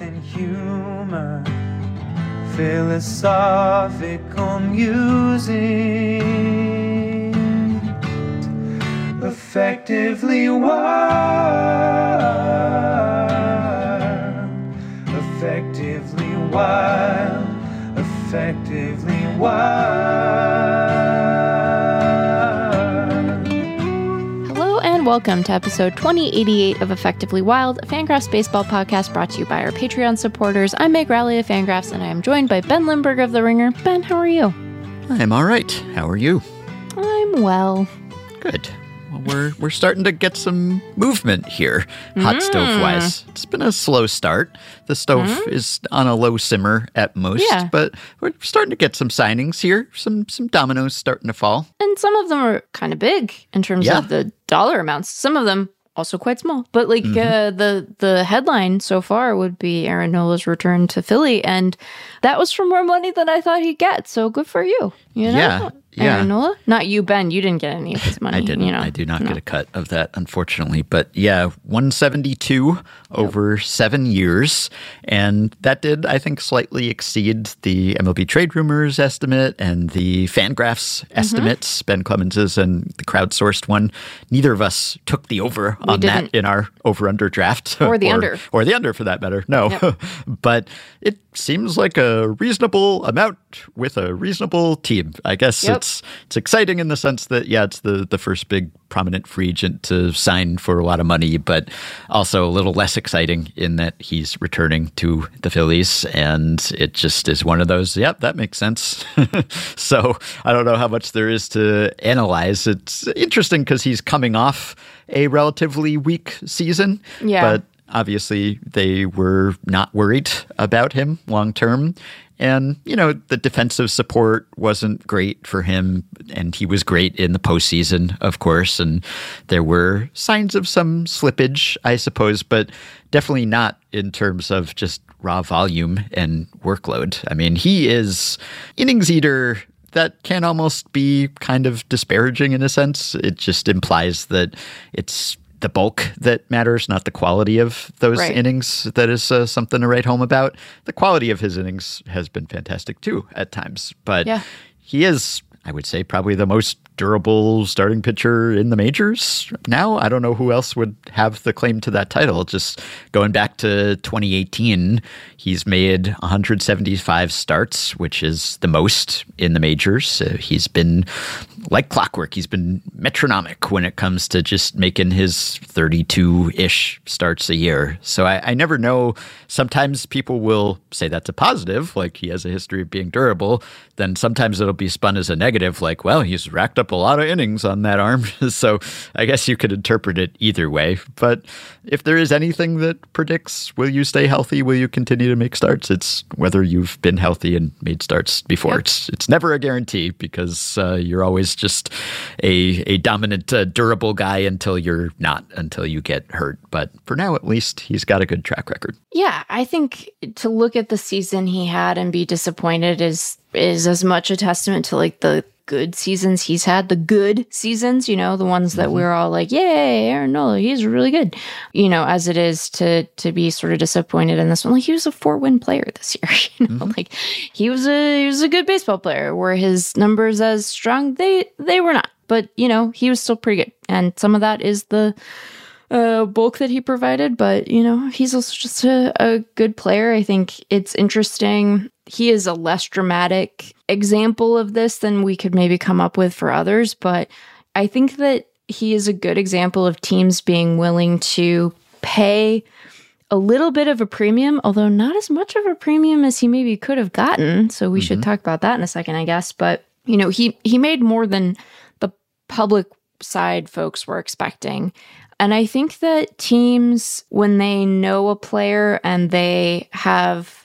and humor, philosophical music, effectively wild, effectively wild, effectively wild. Hello and welcome to episode 2088 of Effectively Wild, a Fangraphs baseball podcast brought to you by our Patreon supporters. I'm Meg Rowley of Fangraphs, and I am joined by Ben Lindbergh of The Ringer. Ben, how are you? I'm all right. How are you? I'm well. Good. Well, we're starting to get some movement here, hot stove-wise. It's been a slow start. The stove is on a low simmer at most, but we're starting to get some signings here, some dominoes starting to fall. And some of them are kind of big in terms of the dollar amounts. Some of them also quite small. But like the headline so far would be Aaron Nola's return to Philly, and that was for more money than I thought he'd get, so good for you, you know? Yeah. Aaron Nola? Not you, Ben. You didn't get any of his money. I didn't. You know? I do not get a cut of that, unfortunately. But yeah, 172 over 7 years. And that did, I think, slightly exceed the MLB Trade Rumors estimate and the Fangraphs estimates, Ben Clemens's and the crowdsourced one. Neither of us took the over on that in our over-under draft. Or the under. Or the under, for that matter. No. Yep. But it seems like a reasonable amount with a reasonable team. I guess it's exciting in the sense that, it's the first big prominent free agent to sign for a lot of money, but also a little less exciting in that he's returning to the Phillies. And it just is one of those, that makes sense. So I don't know how much there is to analyze. It's interesting because he's coming off a relatively weak season, but obviously they were not worried about him long term. And, the defensive support wasn't great for him, and he was great in the postseason, of course, and there were signs of some slippage, I suppose, but definitely not in terms of just raw volume and workload. I mean, he is innings eater. That can almost be kind of disparaging in a sense. It just implies that it's the bulk that matters, not the quality of those innings. That is something to write home about. The quality of his innings has been fantastic too at times, but he is, I would say, probably the most durable starting pitcher in the majors now. I don't know who else would have the claim to that title. Just going back to 2018, he's made 175 starts, which is the most in the majors. He's been like clockwork. He's been metronomic when it comes to just making his 32-ish starts a year. So I never know. Sometimes people will say that's a positive, like he has a history of being durable. Then sometimes it'll be spun as a negative, like, well, he's racked up a lot of innings on that arm. So I guess you could interpret it either way. But if there is anything that predicts, will you stay healthy? Will you continue to make starts? It's whether you've been healthy and made starts before. It's never a guarantee, because you're always just a dominant, durable guy until you're not, until you get hurt. But for now, at least, he's got a good track record. Yeah, I think to look at the season he had and be disappointed is as much a testament to like the good seasons he's had, the good seasons, the ones that we're all like, yay, Aaron Nola, he's really good, as it is to be sort of disappointed in this one. Like, he was a 4-win player this year, like he was a good baseball player. Were his numbers as strong? They were not, but he was still pretty good. And some of that is the bulk that he provided, but he's also just a good player. I think it's interesting. He is a less dramatic example of this than we could maybe come up with for others, but I think that he is a good example of teams being willing to pay a little bit of a premium, although not as much of a premium as he maybe could have gotten. So we should talk about that in a second, I guess. But he made more than the public side folks were expecting. And I think that teams, when they know a player and they have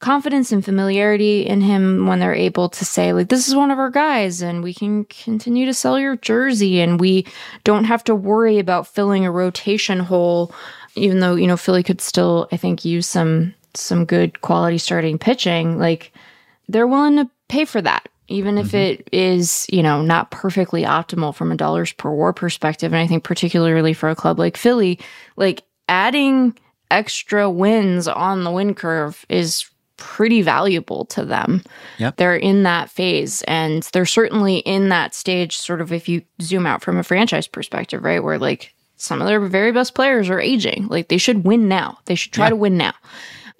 confidence and familiarity in him, when they're able to say, like, this is one of our guys and we can continue to sell your jersey and we don't have to worry about filling a rotation hole, even though, Philly could still, I think, use some good quality starting pitching, like they're willing to pay for that. Even if it is, not perfectly optimal from a dollars per war perspective. And I think particularly for a club like Philly, like adding extra wins on the win curve is pretty valuable to them. Yep. They're in that phase, and they're certainly in that stage, sort of if you zoom out from a franchise perspective, right, where like some of their very best players are aging. Like they should win now. They should try to win now.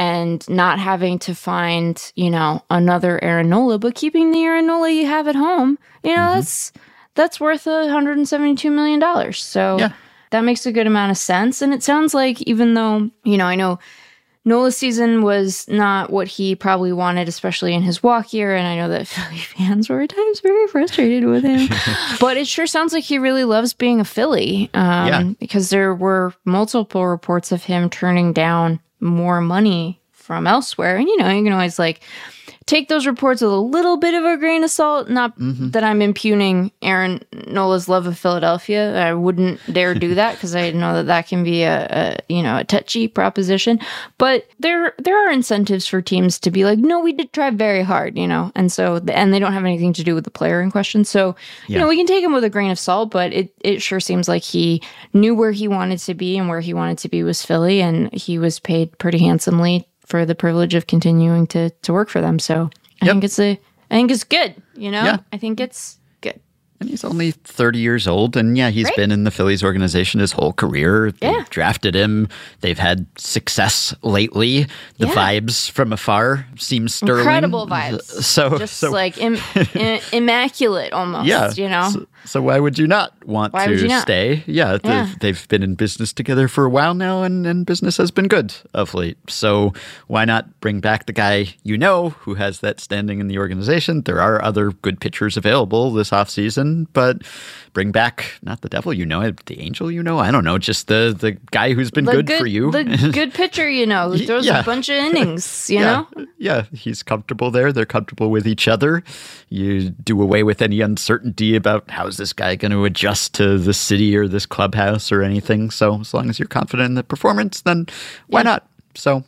And not having to find, you know, another Aaron Nola, but keeping the Aaron Nola you have at home, you know, that's worth $172 million. So that makes a good amount of sense. And it sounds like even though, you know, I know Nola's season was not what he probably wanted, especially in his walk year. And I know that Philly fans were at times very frustrated with him. But it sure sounds like he really loves being a Philly because there were multiple reports of him turning down more money from elsewhere. And, you know, you can always like take those reports with a little bit of a grain of salt. Not that I'm impugning Aaron Nola's love of Philadelphia. I wouldn't dare do that because I know that that can be a you know, a touchy proposition. But there are incentives for teams to be like, no, we did try very hard, you know, and so and they don't have anything to do with the player in question. So, you know, we can take him with a grain of salt, but it sure seems like he knew where he wanted to be, and where he wanted to be was Philly, and he was paid pretty handsomely for the privilege of continuing to work for them. So I think it's good, you know? Yeah. I think it's good. And he's only 30 years old, and he's been in the Phillies organization his whole career. They drafted him. They've had success lately. The vibes from afar seem sterling. Incredible vibes. So like immaculate almost, you know? So why would you not want to stay? Yeah, they've been in business together for a while now, and business has been good of late. So why not bring back the guy you know who has that standing in the organization? There are other good pitchers available this offseason, but bring back, not the devil you know, the angel you know, I don't know, just the guy who's been good for you. The good pitcher you know, who throws a bunch of innings, you know? Yeah, he's comfortable there. They're comfortable with each other. You do away with any uncertainty about how's this guy going to adjust to the city or this clubhouse or anything. So as long as you're confident in the performance, then why not? So,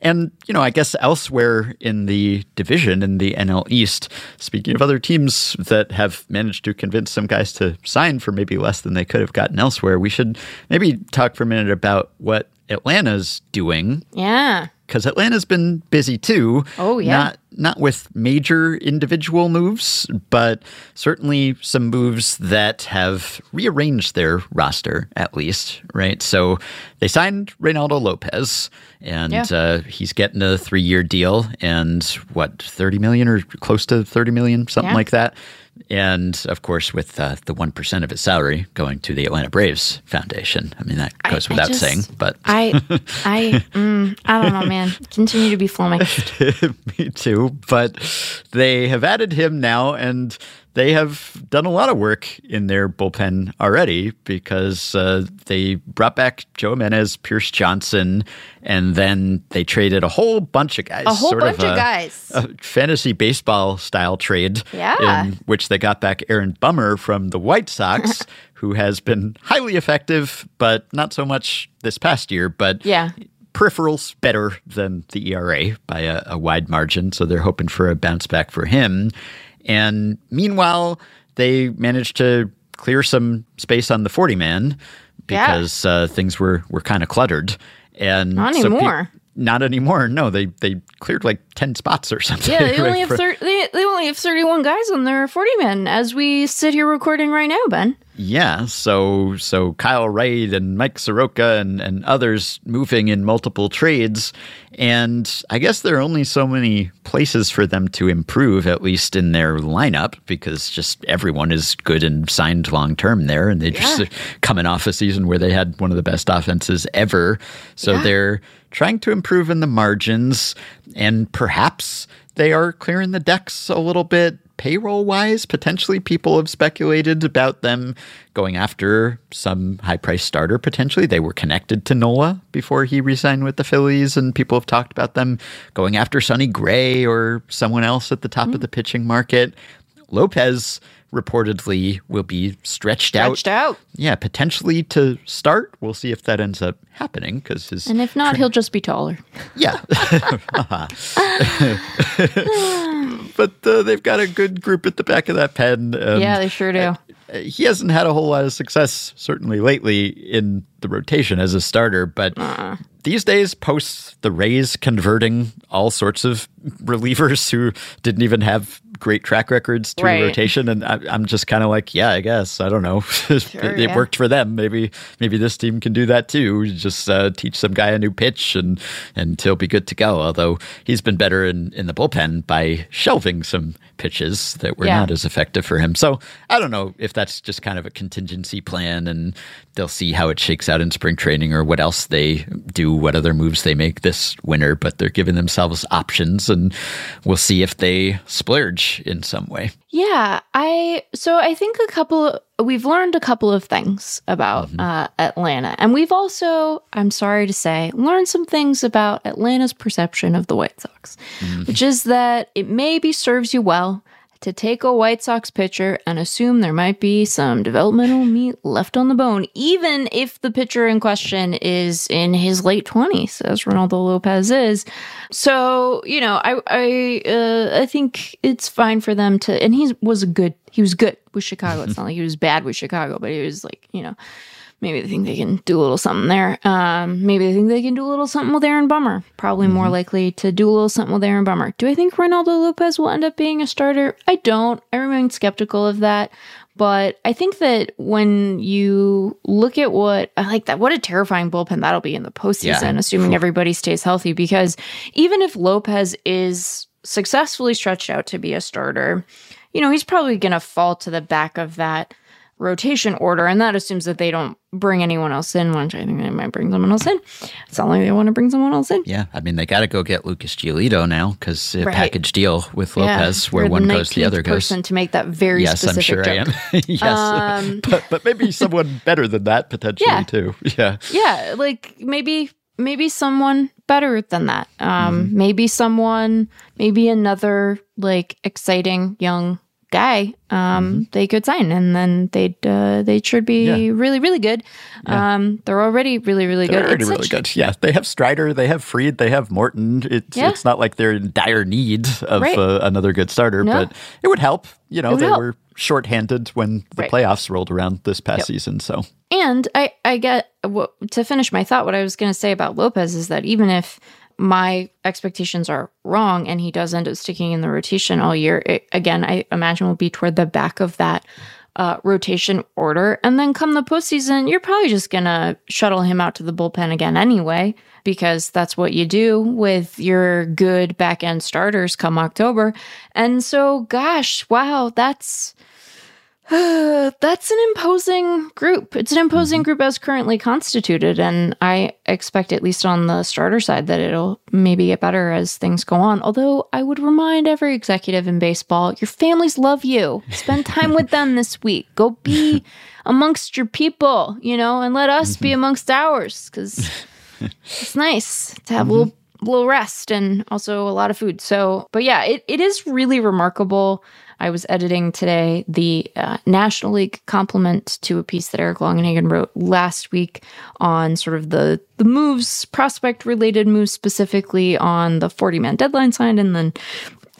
And, you know, I guess elsewhere in the division, in the NL East, speaking of other teams that have managed to convince some guys to sign for maybe less than they could have gotten elsewhere, we should maybe talk for a minute about what Atlanta's doing. Yeah. Because Atlanta's been busy too. Oh, yeah. Not with major individual moves, but certainly some moves that have rearranged their roster, at least, right? So they signed Reynaldo López, and he's getting a 3-year deal and what, 30 million or close to 30 million, something like that. And, of course, with the 1% of his salary going to the Atlanta Braves Foundation. I mean, that goes without saying, but... I don't know, man. Continue to be flummoxed. Me too. But they have added him now, and they have done a lot of work in their bullpen already because they brought back Joe Jimenez, Pierce Johnson, and then they traded a whole bunch of guys. A whole bunch of guys. A fantasy baseball style trade in which they got back Aaron Bummer from the White Sox, who has been highly effective, but not so much this past year. But peripherals better than the ERA by a wide margin. So they're hoping for a bounce back for him. And meanwhile, they managed to clear some space on the 40-man because things were kind of cluttered. And not anymore. Not anymore. No, they cleared like 10 spots or something. Yeah, they only have 31 guys on their 40-man as we sit here recording right now, Ben. Yeah, so Kyle Wright and Mike Soroka and others moving in multiple trades. And I guess there are only so many places for them to improve, at least in their lineup, because just everyone is good and signed long-term there. And they just are coming off a season where they had one of the best offenses ever. So they're trying to improve in the margins, and perhaps they are clearing the decks a little bit. Payroll-wise, potentially people have speculated about them going after some high-priced starter, potentially. They were connected to Nola before he re-signed with the Phillies, and people have talked about them going after Sonny Gray or someone else at the top of the pitching market. López reportedly will be stretched out. Yeah, potentially to start. We'll see if that ends up happening. And if not, he'll just be taller. Yeah. But they've got a good group at the back of that pen. Yeah, they sure do. he hasn't had a whole lot of success, certainly lately, in the rotation as a starter. But these days, post the Rays converting all sorts of relievers who didn't even have great track records to rotation, and I'm just kind of like, yeah, I guess. I don't know. It worked for them. Maybe this team can do that too. Just teach some guy a new pitch and he'll be good to go. Although he's been better in the bullpen by shelving some pitches that were not as effective for him. So I don't know if that's just kind of a contingency plan and they'll see how it shakes out in spring training or what else they do, what other moves they make this winter, but they're giving themselves options and we'll see if they splurge in some way. Yeah, I think we've learned a couple of things about Atlanta. And we've also, I'm sorry to say, learned some things about Atlanta's perception of the White Sox, which is that it maybe serves you well to take a White Sox pitcher and assume there might be some developmental meat left on the bone, even if the pitcher in question is in his late 20s, as Reynaldo López is. So, you know, I think it's fine for them to, and he was good with Chicago. It's not like he was bad with Chicago, but he was like, you know, maybe they think they can do a little something there. Maybe they think they can do a little something with Aaron Bummer. Probably more likely to do a little something with Aaron Bummer. Do I think Reynaldo López will end up being a starter? I don't. I remain skeptical of that. But I think that when you look at what a terrifying bullpen that'll be in the postseason, assuming everybody stays healthy, because even if López is successfully stretched out to be a starter, you know, he's probably going to fall to the back of that rotation order, and that assumes that they don't bring anyone else in, which I think they might bring someone else in. It's not like they want to bring someone else in. Yeah, I mean, they got to go get Lucas Giolito now because a package deal with López where one goes, the other goes. Person to make that very specific joke. Yes, I'm sure I am. Yes, but maybe someone better than that potentially too. Yeah, yeah, like maybe someone better than that. Maybe another like exciting young guy they could sign, and then they should be really, really good. They're already really, really good. Yeah, they have Strider, they have Fried, they have Morton. It's not like they're in dire need of another good starter, but it would help. You know, they were shorthanded when the playoffs rolled around this past season. So, and I get to finish my thought. What I was going to say about López is that even if my expectations are wrong and he does end up sticking in the rotation all year, again, I imagine will be toward the back of that rotation order. And then come the postseason, you're probably just going to shuttle him out to the bullpen again anyway, because that's what you do with your good back-end starters come October. And so, gosh, wow, that's an imposing group. It's an imposing group as currently constituted, and I expect, at least on the starter side, that it'll maybe get better as things go on. Although I would remind every executive in baseball, your families love you. Spend time with them this week. Go be amongst your people, you know, and let us be amongst ours, because it's nice to have a little rest and also a lot of food. So, but yeah, it is really remarkable. I was editing today the National League complement to a piece that Eric Longenhagen wrote last week on sort of the moves, prospect-related moves, specifically on the 40-man deadline sign and then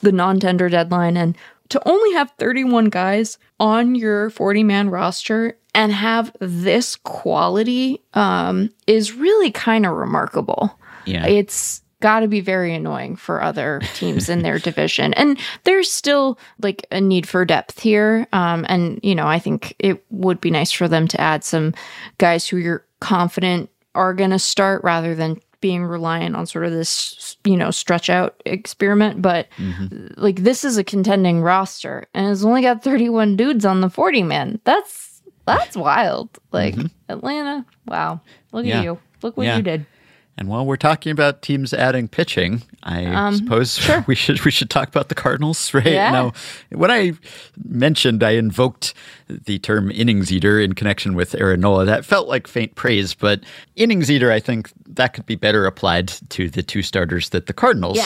the non-tender deadline. And to only have 31 guys on your 40-man roster and have this quality is really kind of remarkable. Yeah, it's got to be very annoying for other teams in their division. And there's still like a need for depth here. And, you know, I think it would be nice for them to add some guys who you're confident are going to start rather than being reliant on sort of this, you know, stretch out experiment. But like, this is a contending roster and it's only got 31 dudes on the 40 man. That's wild. Like Atlanta. Wow. Look at you. Look what you did. And while we're talking about teams adding pitching, I suppose we should talk about the Cardinals, right? Yeah. Now, when I mentioned I invoked the term innings eater in connection with Aaron Nola, that felt like faint praise, but innings eater, I think that could be better applied to the two starters that the Cardinals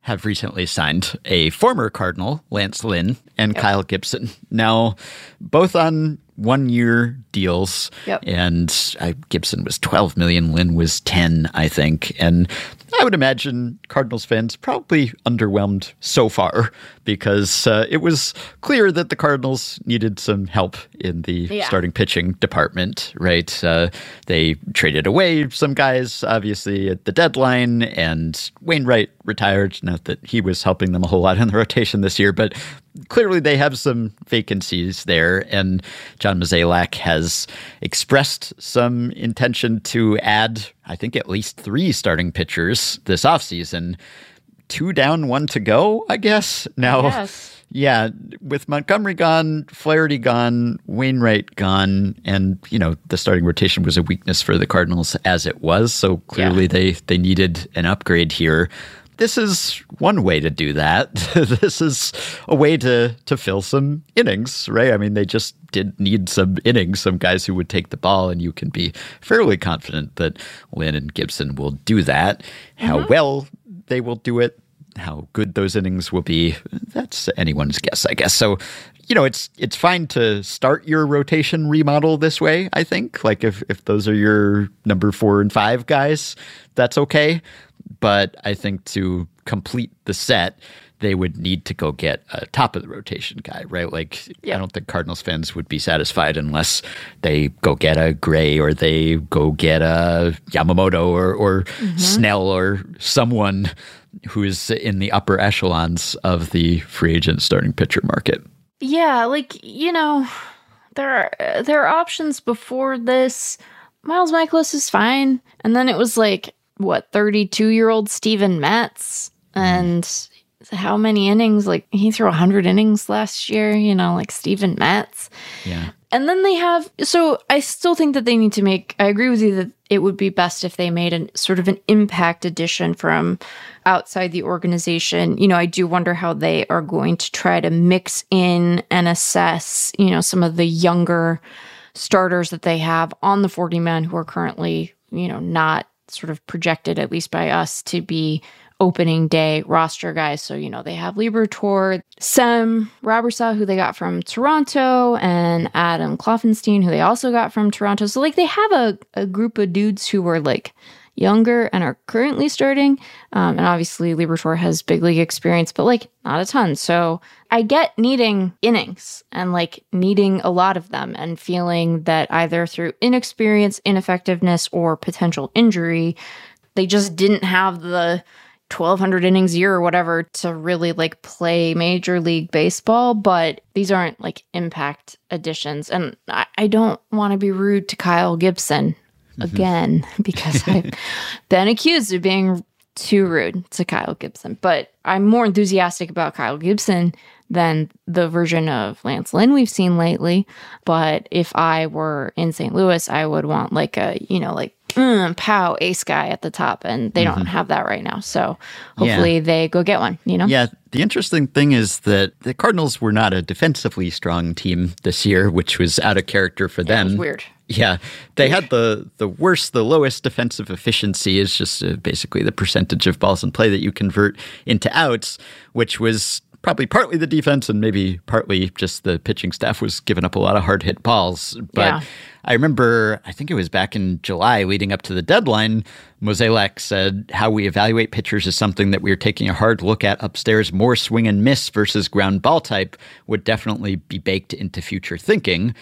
have recently signed, a former Cardinal, Lance Lynn, and Kyle Gibson. Now, both on one-year deals, and Gibson was $12 million, Lynn was $10 million, I think. And I would imagine Cardinals fans probably underwhelmed so far because it was clear that the Cardinals needed some help in the starting pitching department, right? They traded away some guys, obviously, at the deadline, and Wainwright retired. Not that he was helping them a whole lot in the rotation this year, but clearly they have some vacancies there. And John Mozeliak has expressed some intention to add, I think, at least 3 starting pitchers this offseason. 2 down, 1 to go, I guess. Now, yeah, with Montgomery gone, Flaherty gone, Wainwright gone, and, you know, the starting rotation was a weakness for the Cardinals as it was. So clearly they needed an upgrade here. This is one way to do that. This is a way to fill some innings, right? I mean, they just did need some innings, some guys who would take the ball, and you can be fairly confident that Lynn and Gibson will do that. Mm-hmm. How well they will do it, how good those innings will be, that's anyone's guess, I guess. So, you know, it's fine to start your rotation remodel this way, I think. Like, if those are your number 4 and 5 guys, that's okay. But I think to complete the set, they would need to go get a top of the rotation guy, right? Like, I don't think Cardinals fans would be satisfied unless they go get a Gray or they go get a Yamamoto or Snell or someone who is in the upper echelons of the free agent starting pitcher market. Yeah, like, you know, there are options before this. Miles Michaelis is fine. And then it was like, what, 32-year-old Steven Matz, and how many innings? Like, he threw 100 innings last year, you know, like Steven Matz. Yeah. And then they have, so I still think that they need to make, I agree with you that it would be best if they made a sort of an impact addition from outside the organization. You know, I do wonder how they are going to try to mix in and assess, you know, some of the younger starters that they have on the 40-man who are currently, you know, not sort of projected, at least by us, to be opening day roster guys. So, you know, they have Liberatore, Sam Robertson, who they got from Toronto, and Adam Klopfenstein, who they also got from Toronto. So, like, they have a group of dudes who were, like, younger and are currently starting. And obviously, Liberatore has big league experience, but, like, not a ton. So I get needing innings and, like, needing a lot of them and feeling that either through inexperience, ineffectiveness, or potential injury, they just didn't have the 1,200 innings a year or whatever to really, like, play Major League Baseball, but these aren't, like, impact additions. And I don't want to be rude to Kyle Gibson again because I've been accused of being too rude to Kyle Gibson, but I'm more enthusiastic about Kyle Gibson than the version of Lance Lynn we've seen lately. But if I were in St. Louis, I would want, like, a, you know, like, pow, ace guy at the top, and they don't have that right now. So hopefully they go get one, you know? Yeah. The interesting thing is that the Cardinals were not a defensively strong team this year, which was out of character for them. It was weird. Yeah. They had the lowest defensive efficiency is just basically the percentage of balls in play that you convert into outs, which was probably partly the defense and maybe partly just the pitching staff was giving up a lot of hard hit balls. But I remember, I think it was back in July leading up to the deadline, Mozeliak said how we evaluate pitchers is something that we are taking a hard look at upstairs. More swing and miss versus ground ball type would definitely be baked into future thinking.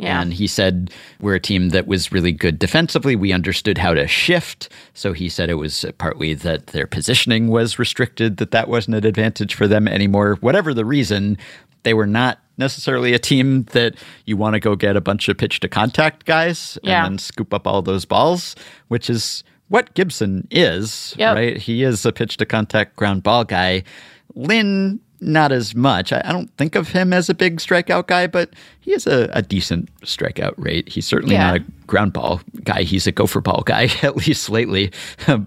Yeah. And he said, we're a team that was really good defensively. We understood how to shift. So he said it was partly that their positioning was restricted, that wasn't an advantage for them anymore. Whatever the reason, they were not necessarily a team that you want to go get a bunch of pitch to contact guys and then scoop up all those balls, which is what Gibson is, right? He is a pitch to contact ground ball guy. Lynn, not as much. I don't think of him as a big strikeout guy, but he is a decent strikeout rate. He's certainly not a ground ball guy. He's a gopher ball guy, at least lately.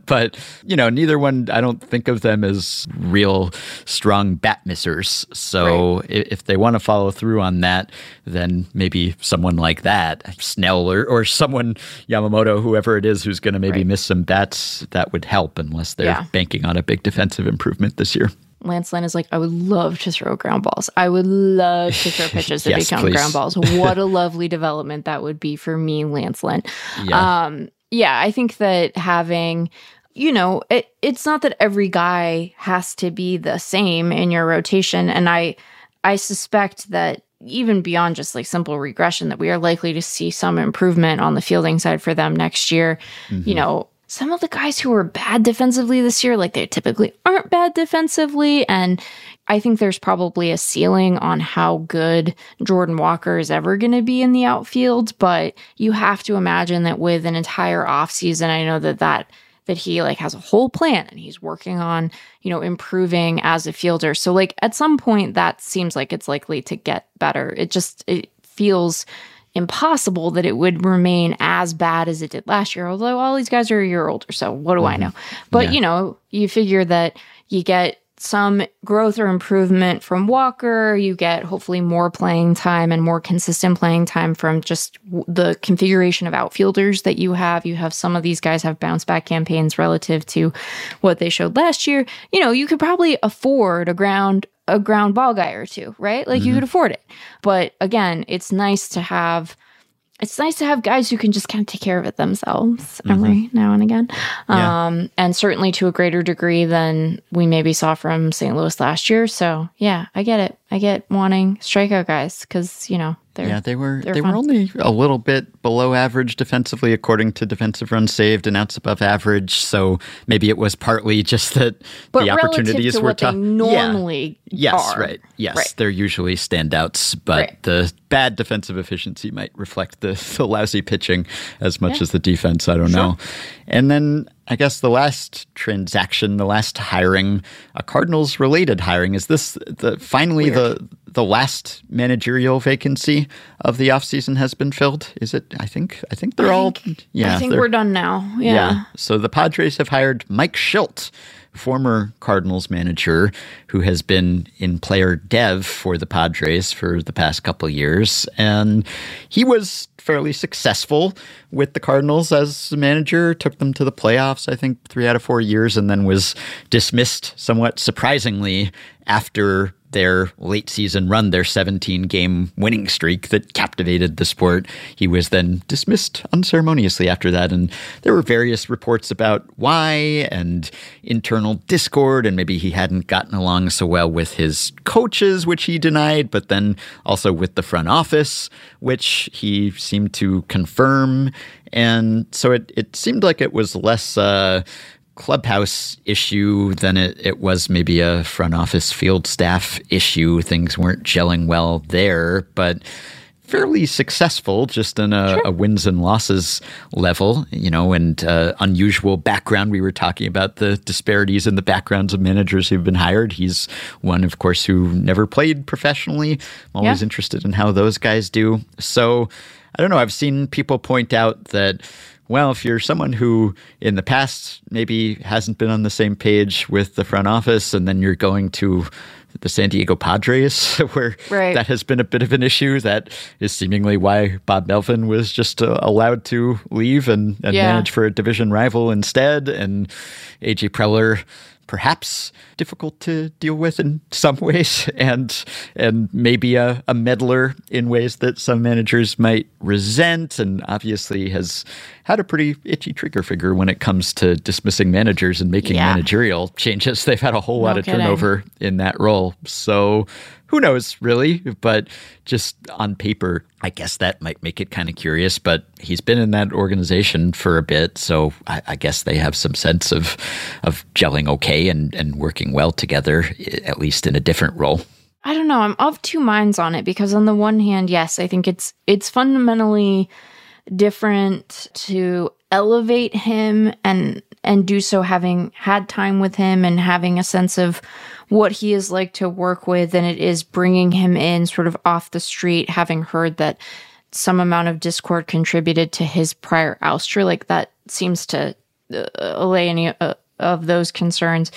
But, you know, neither one, I don't think of them as real strong bat missers. So if they want to follow through on that, then maybe someone like that, Snell or someone, Yamamoto, whoever it is, who's going to maybe miss some bats, that would help unless they're banking on a big defensive improvement this year. Lance Lynn is like, I would love to throw ground balls. I would love to throw pitches that become ground balls. What a lovely development that would be for me, Lance Lynn. Yeah, I think that having you know, it's not that every guy has to be the same in your rotation. And I suspect that even beyond just like simple regression, that we are likely to see some improvement on the fielding side for them next year. Mm-hmm. You know, some of the guys who were bad defensively this year, like they typically aren't bad defensively. And I think there's probably a ceiling on how good Jordan Walker is ever going to be in the outfield. But you have to imagine that with an entire offseason, I know that he like has a whole plan and he's working on, you know, improving as a fielder. So like at some point that seems like it's likely to get better. It feels impossible that it would remain as bad as it did last year, although all these guys are a year older, so what do I know? But yeah, you know, you figure that you get some growth or improvement from Walker, you get hopefully more playing time and more consistent playing time from just the configuration of outfielders that you have. You have some of these guys have bounce back campaigns relative to what they showed last year. You know, you could probably afford a ground ball guy or two, right? Like, mm-hmm, you could afford it. But again, it's nice to have guys who can just kind of take care of it themselves every now and again. Yeah. And certainly to a greater degree than we maybe saw from St. Louis last year. So yeah, I get it. I get wanting strikeout guys because, you know, they were only a little bit below average defensively according to defensive runs saved and outs above average. So maybe it was partly just that, but the opportunities were tough. Normally, yeah. Yes, right. Yes, right. They're usually standouts, but right, the bad defensive efficiency might reflect the lousy pitching as much as the defense. I don't know. And then I guess the last transaction, the last hiring, a Cardinals-related hiring, is this finally the last managerial vacancy of the offseason has been filled? Is it? I think they're all... Yeah, I think we're done now. Yeah. So the Padres have hired Mike Schilt, former Cardinals manager who has been in player dev for the Padres for the past couple of years. And he was fairly successful with the Cardinals as a manager, took them to the playoffs, I think, 3 out of 4 years, and then was dismissed somewhat surprisingly after their late season run, their 17-game winning streak that captivated the sport. He was then dismissed unceremoniously after that. And there were various reports about why and internal discord, and maybe he hadn't gotten along so well with his coaches, which he denied, but then also with the front office, which he seemed to confirm. And so it seemed like it was less... clubhouse issue than it was maybe a front office field staff issue. Things weren't gelling well there, but fairly successful just in a wins and losses level, you know, and unusual background. We were talking about the disparities in the backgrounds of managers who've been hired. He's one, of course, who never played professionally. I'm always interested in how those guys do. So I don't know. I've seen people point out that, well, if you're someone who in the past maybe hasn't been on the same page with the front office and then you're going to the San Diego Padres where that has been a bit of an issue, that is seemingly why Bob Melvin was just allowed to leave and manage for a division rival instead. And A.J. Preller, perhaps difficult to deal with in some ways, and maybe a meddler in ways that some managers might resent, and obviously has had a pretty itchy trigger finger when it comes to dismissing managers and making managerial changes. They've had a whole lot of turnover in that role. So who knows, really? But just on paper, I guess that might make it kind of curious. But he's been in that organization for a bit, so I guess they have some sense of gelling okay and working well together, at least in a different role. I don't know. I'm of two minds on it because on the one hand, yes, I think it's fundamentally different to elevate him and do so having had time with him and having a sense of what he is like to work with, and it is bringing him in sort of off the street, having heard that some amount of discord contributed to his prior ouster. Like, that seems to allay any of those concerns.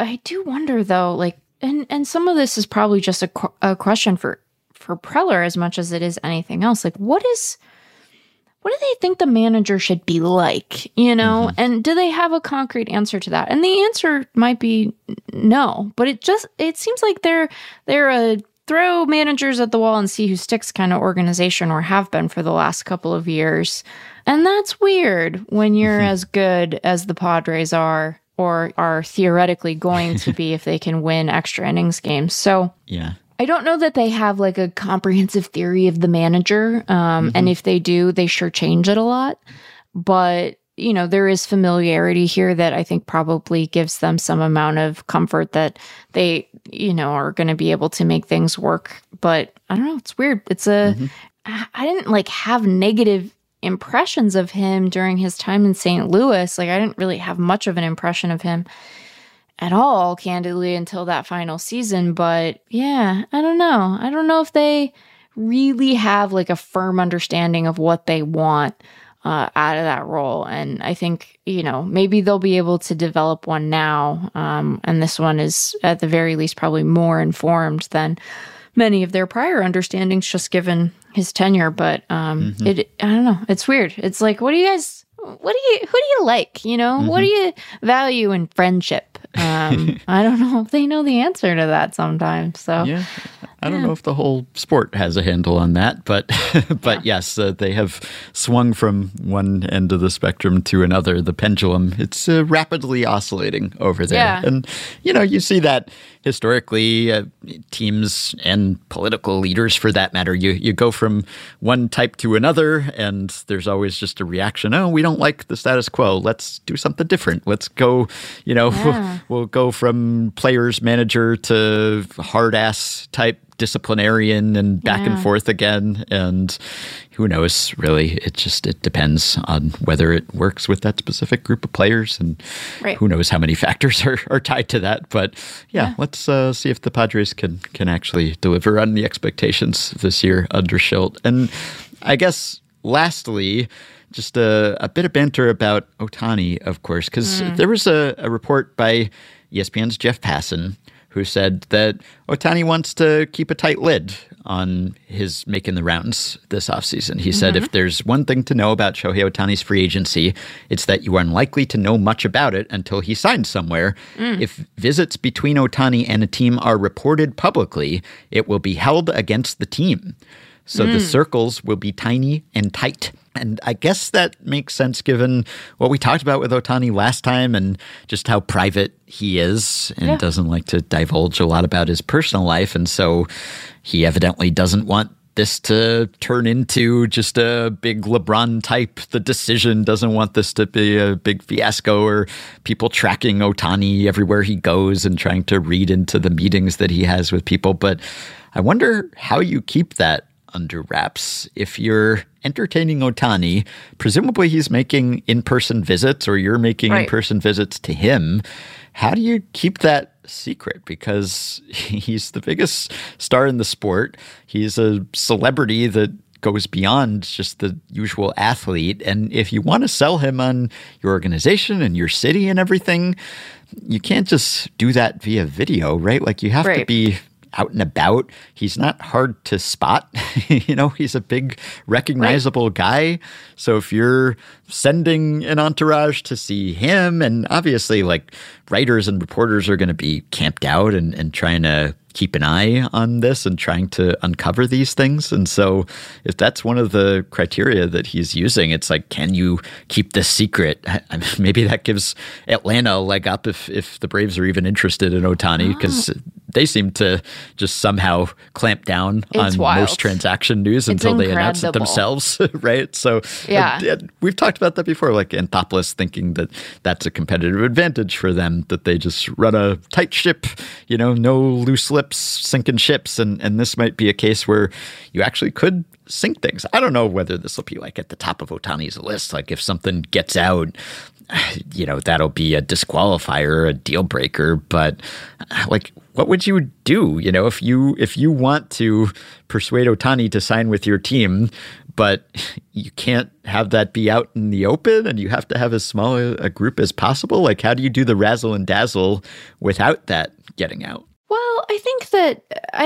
I do wonder, though, like, and some of this is probably just a question for Preller as much as it is anything else. Like, what do they think the manager should be like, you know? Mm-hmm. And do they have a concrete answer to that? And the answer might be no, but it seems like they're a throw managers at the wall and see who sticks kind of organization, or have been for the last couple of years. And that's weird when you're as good as the Padres are, or are theoretically going to be if they can win extra innings games. So yeah, I don't know that they have like a comprehensive theory of the manager. And if they do, they sure change it a lot. But you know, there is familiarity here that I think probably gives them some amount of comfort that they, you know, are going to be able to make things work. But I don't know. It's weird. It's a, I didn't like have negative impressions of him during his time in St. Louis. Like I didn't really have much of an impression of him at all, candidly, until that final season. But yeah, I don't know. I don't know if they really have like a firm understanding of what they want out of that role. And I think, you know, maybe they'll be able to develop one now. And this one is at the very least probably more informed than many of their prior understandings, just given his tenure. But I don't know. It's weird. It's like, what do you guys, who do you like? You know, what do you value in friendship? I don't know if they know the answer to that sometimes. So yeah. I don't know if the whole sport has a handle on that, but yes, they have swung from one end of the spectrum to another. The pendulum, it's rapidly oscillating over there. Yeah. And, you know, you see that historically, teams and political leaders, for that matter. You go from one type to another, and there's always just a reaction. Oh, we don't like the status quo. Let's do something different. Let's go, you know, we'll go from players manager to hard-ass type disciplinarian and back and forth again. And who knows, really, it depends on whether it works with that specific group of players, and who knows how many factors are tied to that. But let's see if the Padres can actually deliver on the expectations this year under Schilt. And I guess lastly, just a bit of banter about Ohtani, of course, because there was a report by ESPN's Jeff Passan who said that Ohtani wants to keep a tight lid on his making the rounds this offseason. He said, if there's one thing to know about Shohei Ohtani's free agency, it's that you are unlikely to know much about it until he signs somewhere. If visits between Ohtani and a team are reported publicly, it will be held against the team. So the circles will be tiny and tight. And I guess that makes sense given what we talked about with Ohtani last time, and just how private he is and doesn't like to divulge a lot about his personal life. And so he evidently doesn't want this to turn into just a big LeBron type. The decision doesn't want this to be a big fiasco, or people tracking Ohtani everywhere he goes and trying to read into the meetings that he has with people. But I wonder how you keep that under wraps. If you're entertaining Ohtani, presumably he's making in-person visits, or you're making in-person visits to him. How do you keep that secret? Because he's the biggest star in the sport. He's a celebrity that goes beyond just the usual athlete. And if you want to sell him on your organization and your city and everything, you can't just do that via video, right? Like you have to be out and about. He's not hard to spot. You know, he's a big, recognizable guy. So if you're sending an entourage to see him, and obviously like writers and reporters are going to be camped out and trying to keep an eye on this and trying to uncover these things. And so if that's one of the criteria that he's using, it's like, can you keep this secret? I mean, maybe that gives Atlanta a leg up if the Braves are even interested in Ohtani, because they seem to just somehow clamp down on most transaction news until they announce it themselves, right? So we've talked about that before, like Anthopoulos thinking that that's a competitive advantage for them, that they just run a tight ship, you know, no loose lips, sinking ships, and this might be a case where you actually could sink things. I don't know whether this will be like at the top of Ohtani's list. Like if something gets out, you know, that'll be a disqualifier, a deal breaker. But like, what would you do? You know, if you want to persuade Ohtani to sign with your team, but you can't have that be out in the open, and you have to have as small a group as possible. Like, how do you do the razzle and dazzle without that getting out? Well, I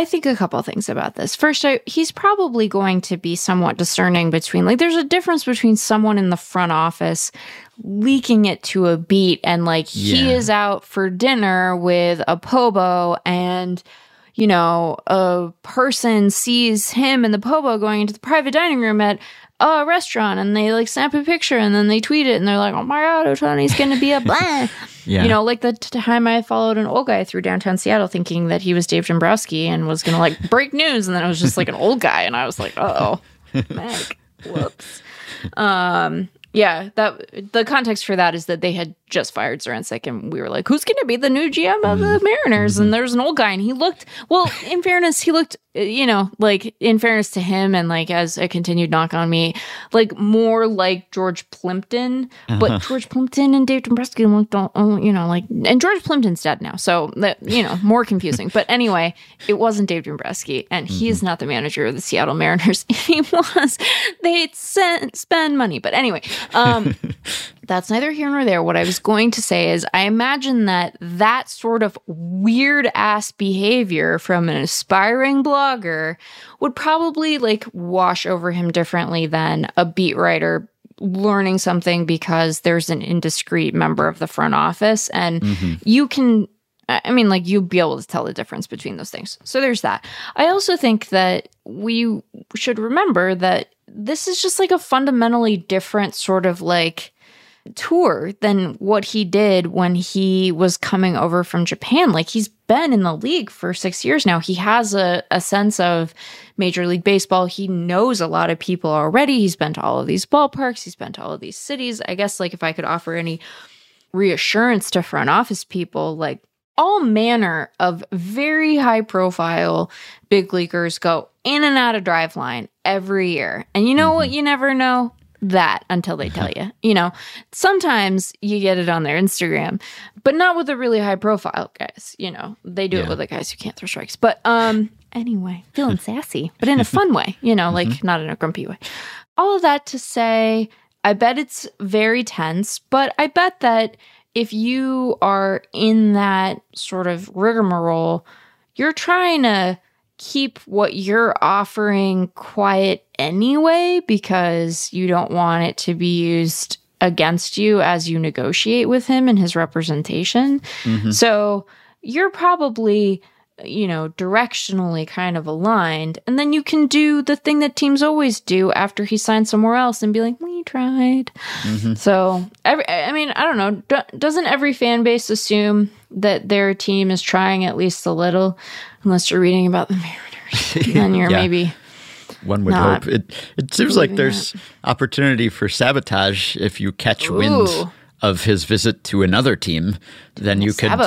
think a couple of things about this. First, he's probably going to be somewhat discerning between, like, there's a difference between someone in the front office leaking it to a beat and, like, he is out for dinner with a pobo and you know, a person sees him and the Pobo going into the private dining room at a restaurant, and they like snap a picture and then they tweet it and they're like, oh my God, Ohtani's going to be a blah. Yeah. You know, like the time I followed an old guy through downtown Seattle thinking that he was Dave Dombrowski and was going to like break news. And then it was just like an old guy. And I was like, uh-oh, Meg, whoops. Yeah, that the context for that is that they had just fired Zorensic, and we were like, who's going to be the new GM of the Mariners? And there's an old guy, and he looked, well, in fairness, he looked, you know, like, in fairness to him, and, like, as a continued knock on me, like, more like George Plimpton, but George Plimpton and Dave Dombrowski looked, you know, like, and George Plimpton's dead now, so, that, you know, more confusing. But anyway, it wasn't Dave Dombrowski, and he's not the manager of the Seattle Mariners. If he was, they'd spend money. But anyway, that's neither here nor there. What I was going to say is I imagine that that sort of weird-ass behavior from an aspiring blogger would probably, like, wash over him differently than a beat writer learning something because there's an indiscreet member of the front office. And you can, I mean, like, you'd be able to tell the difference between those things. So there's that. I also think that we should remember that this is just, like, a fundamentally different sort of, like, tour than what he did when he was coming over from Japan. Like, he's been in the league for 6 years now. He has a sense of Major League Baseball. He knows a lot of people already. He's been to all of these ballparks. He's been to all of these cities. I guess, like, if I could offer any reassurance to front office people, like, all manner of very high-profile big leaguers go in and out of driveline every year. And you know what you never know? That until they tell you. You know, sometimes you get it on their Instagram, but not with the really high profile guys. You know, they do it with the guys who can't throw strikes. But anyway, feeling sassy, but in a fun way, you know, like not in a grumpy way. All of that to say, I bet it's very tense, but I bet that if you are in that sort of rigmarole, you're trying to keep what you're offering quiet anyway, because you don't want it to be used against you as you negotiate with him and his representation. So you're probably, you know, directionally kind of aligned. And then you can do the thing that teams always do after he signs somewhere else and be like, we tried. So, I mean, I don't know. Doesn't every fan base assume that their team is trying at least a little, unless you're reading about the Mariners? And then you're maybe... One would hope. It seems like there's opportunity for sabotage if you catch winds of his visit to another team. Then you could,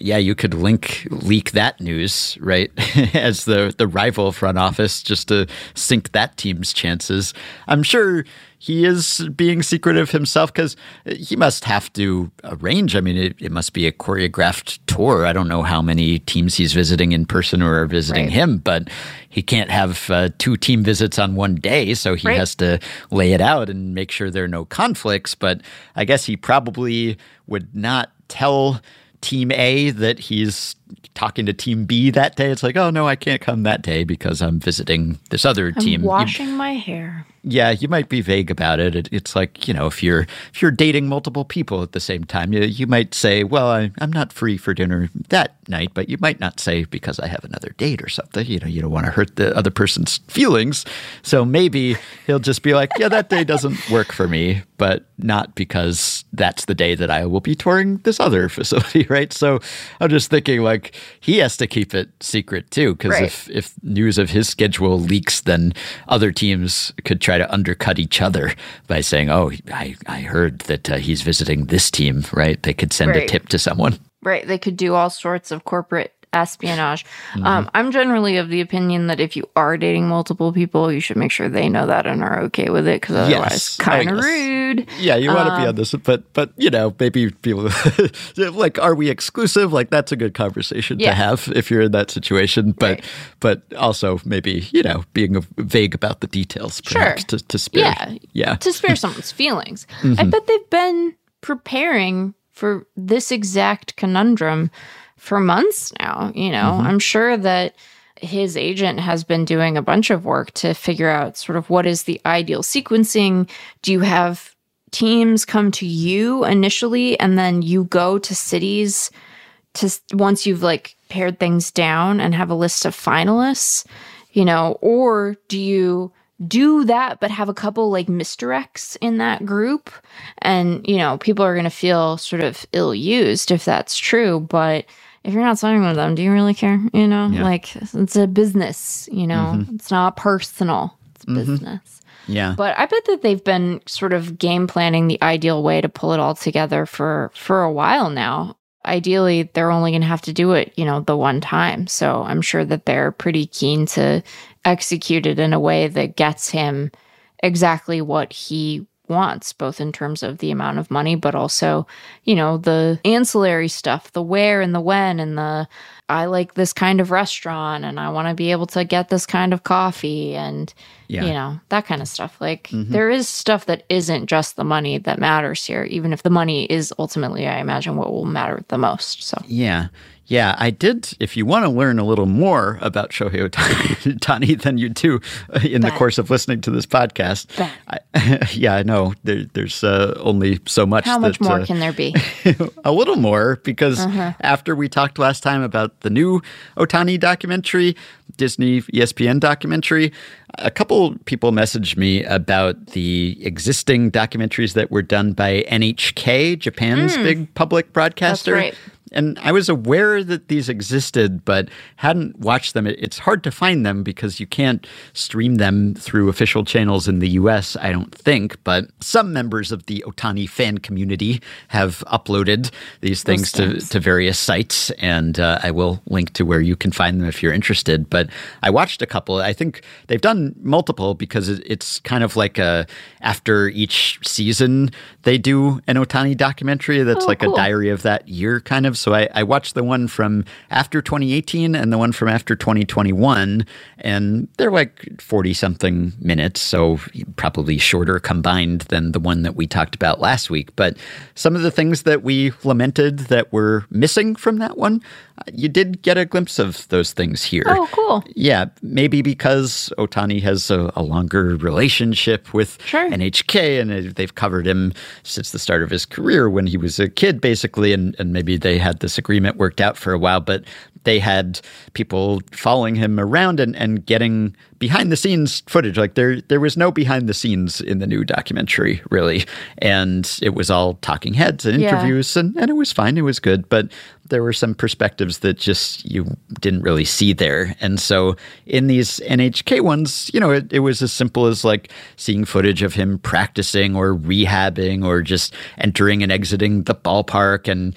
you could leak that news, right, as the rival front office, just to sink that team's chances. I'm sure he is being secretive himself because he must have to arrange. I mean, it must be a choreographed tour. I don't know how many teams he's visiting in person or are visiting him, but he can't have two team visits on one day, so he has to lay it out and make sure there are no conflicts. But I guess he probably would not tell Team A that he's talking to Team B that day. It's like, oh, no, I can't come that day because I'm visiting this other team. I'm washing my hair. Yeah, you might be vague about it. It's like, you know, if you're dating multiple people at the same time, you might say, well, I'm not free for dinner that night, but you might not say because I have another date or something. You know, you don't want to hurt the other person's feelings. So maybe he'll just be like, yeah, that day doesn't work for me, but not because that's the day that I will be touring this other facility, right? So I'm just thinking, like, he has to keep it secret too, because if news of his schedule leaks, then other teams could try to undercut each other by saying, oh, I heard that he's visiting this team, right? They could send a tip to someone. Right. They could do all sorts of corporate espionage. I'm generally of the opinion that if you are dating multiple people, you should make sure they know that and are okay with it, because otherwise kind of rude. Yeah, you want to be on this, but you know, maybe people like, are we exclusive? Like, that's a good conversation to have if you're in that situation, but also maybe, you know, being vague about the details perhaps to spare to spare someone's feelings. I bet they've been preparing for this exact conundrum for months now, you know. I'm sure that his agent has been doing a bunch of work to figure out sort of what is the ideal sequencing. Do you have teams come to you initially, and then you go to cities once you've like pared things down and have a list of finalists, you know, or do you do that but have a couple like misdirects in that group? And, you know, people are going to feel sort of ill-used if that's true, but if you're not signing with them, do you really care? You know, yeah. Like it's a business, you know, mm-hmm. It's not personal, it's business. Yeah. But I bet that they've been sort of game planning the ideal way to pull it all together for a while now. Ideally, they're only going to have to do it, you know, the one time. So I'm sure that they're pretty keen to execute it in a way that gets him exactly what he wants, both in terms of the amount of money, but also, you know, the ancillary stuff, the where and the when and the I like this kind of restaurant and I want to be able to get this kind of coffee and, you know, that kind of stuff. Like there is stuff that isn't just the money that matters here, even if the money is ultimately, I imagine, what will matter the most. So, yeah. Yeah, I did. If you want to learn a little more about Shohei Ohtani than you do in the course of listening to this podcast, I know there's only so much. How much more can there be? A little more, because after we talked last time about the new Ohtani documentary, Disney ESPN documentary, a couple people messaged me about the existing documentaries that were done by NHK, Japan's big public broadcaster. That's right. And I was aware that these existed, but hadn't watched them. It's hard to find them because you can't stream them through official channels in the U.S., I don't think. But some members of the Ohtani fan community have uploaded these things to various sites. And I will link to where you can find them if you're interested. But I watched a couple. I think they've done multiple because it's kind of like after each season, they do an Ohtani documentary that's a diary of that year kind of. So I watched the one from after 2018 and the one from after 2021, and they're like 40-something minutes, so probably shorter combined than the one that we talked about last week. But some of the things that we lamented that were missing from that one, you did get a glimpse of those things here. Oh, cool. Yeah, maybe because Ohtani has a longer relationship with NHK, and they've covered him since the start of his career when he was a kid, basically, and maybe they had this agreement worked out for a while, but they had people following him around and getting behind-the-scenes footage. Like, there was no behind-the-scenes in the new documentary, really. And it was all talking heads and interviews, and it was fine. It was good. But there were some perspectives that just you didn't really see there. And so in these NHK ones, you know, it was as simple as, like, seeing footage of him practicing or rehabbing or just entering and exiting the ballpark. And,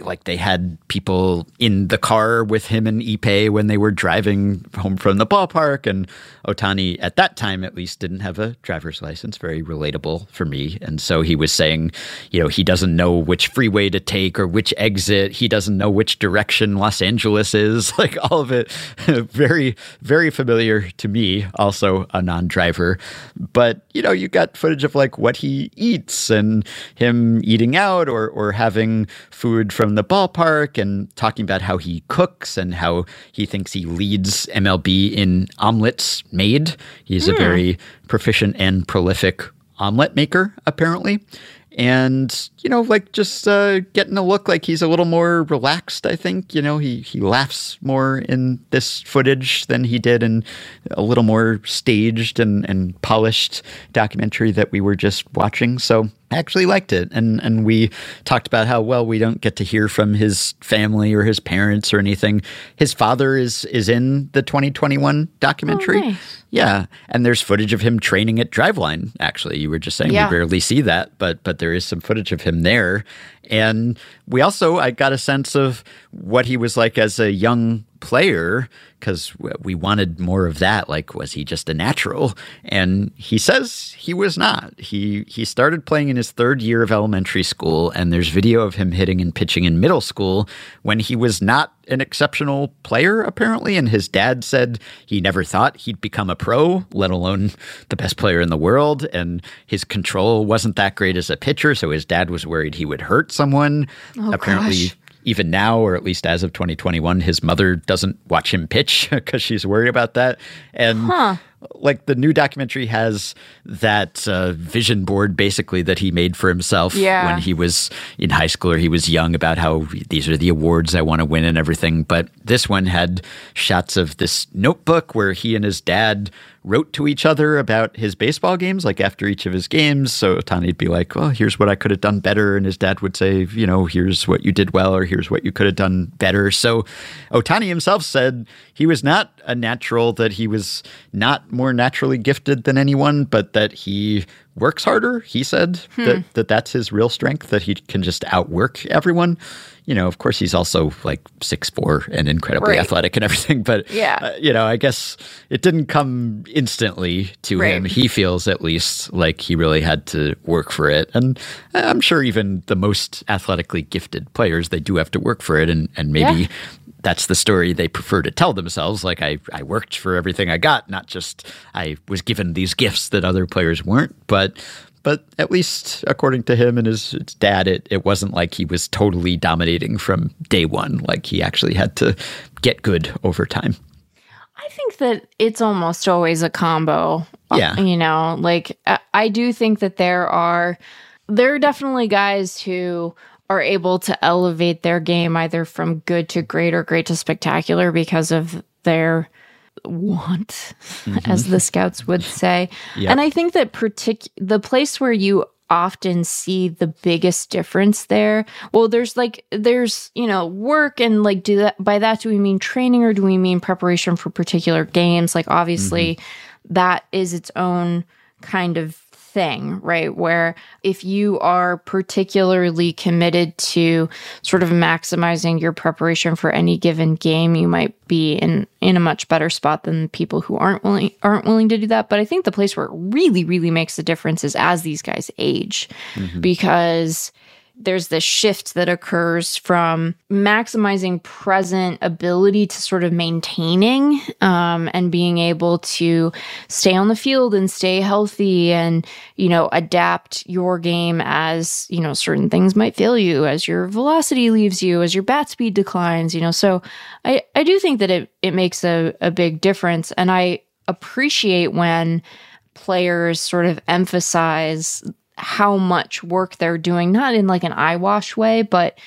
like, they had people in the car with him and Ipe when they were driving home from the ballpark. And Ohtani, at that time at least, didn't have a driver's license. Very relatable for me. And so he was saying, you know, he doesn't know which freeway to take or which exit. He doesn't know which direction Los Angeles is. Like, all of it very, very familiar to me, also a non-driver. But, you know, you got footage of, like, what he eats and him eating out or having food from the ballpark and talking about how he cooks and how he thinks he leads MLB in omelets made. He's a very proficient and prolific omelet maker, apparently. And, you know, like, just getting a look like he's a little more relaxed, I think. You know, he laughs more in this footage than he did in a little more staged and polished documentary that we were just watching. So I actually liked it. And we talked about how, well, we don't get to hear from his family or his parents or anything. His father is in the 2021 documentary. Oh, nice. Yeah. And there's footage of him training at Driveline, actually. You were just saying we barely see that, but there is some footage of him there. And we also, I got a sense of what he was like as a young player, because we wanted more of that. Like, was he just a natural? And he says he was not. He started playing in his third year of elementary school, and there's video of him hitting and pitching in middle school when he was not an exceptional player, apparently. And his dad said he never thought he'd become a pro, let alone the best player in the world. And his control wasn't that great as a pitcher, so his dad was worried he would hurt someone. Oh, apparently, gosh. Even now, or at least as of 2021, his mother doesn't watch him pitch because she's worried about that. And like the new documentary has that vision board basically that he made for himself when he was in high school or he was young about how these are the awards I want to win and everything. But this one had shots of this notebook where he and his dad wrote to each other about his baseball games, like after each of his games. So Ohtani'd be like, well, here's what I could have done better. And his dad would say, you know, here's what you did well, or here's what you could have done better. So Ohtani himself said he was not a natural, that he was not more naturally gifted than anyone, but that he works harder. He said that's his real strength, that he can just outwork everyone. You know, of course, he's also like 6'4" and incredibly athletic and everything. But, you know, I guess it didn't come instantly to him. He feels at least like he really had to work for it. And I'm sure even the most athletically gifted players, they do have to work for it. And maybe that's the story they prefer to tell themselves. Like, I worked for everything I got, not just I was given these gifts that other players weren't. But at least according to him and his dad, it wasn't like he was totally dominating from day one. Like, he actually had to get good over time. I think that it's almost always a combo. Yeah. You know, like, I do think that there are definitely guys who are able to elevate their game either from good to great or great to spectacular because of their want, as the scouts would say. And I think that the place where you often see the biggest difference there, well, there's you know, work, and like, do we mean training or do we mean preparation for particular games? Like, obviously that is its own kind of thing, right? Where if you are particularly committed to sort of maximizing your preparation for any given game, you might be in a much better spot than people who aren't willing to do that. But I think the place where it really, really makes a difference is as these guys age, because there's this shift that occurs from maximizing present ability to sort of maintaining and being able to stay on the field and stay healthy and, you know, adapt your game as, you know, certain things might fail you, as your velocity leaves you, as your bat speed declines, you know. So I do think that it makes a big difference. And I appreciate when players sort of emphasize how much work they're doing, not in like an eyewash way, but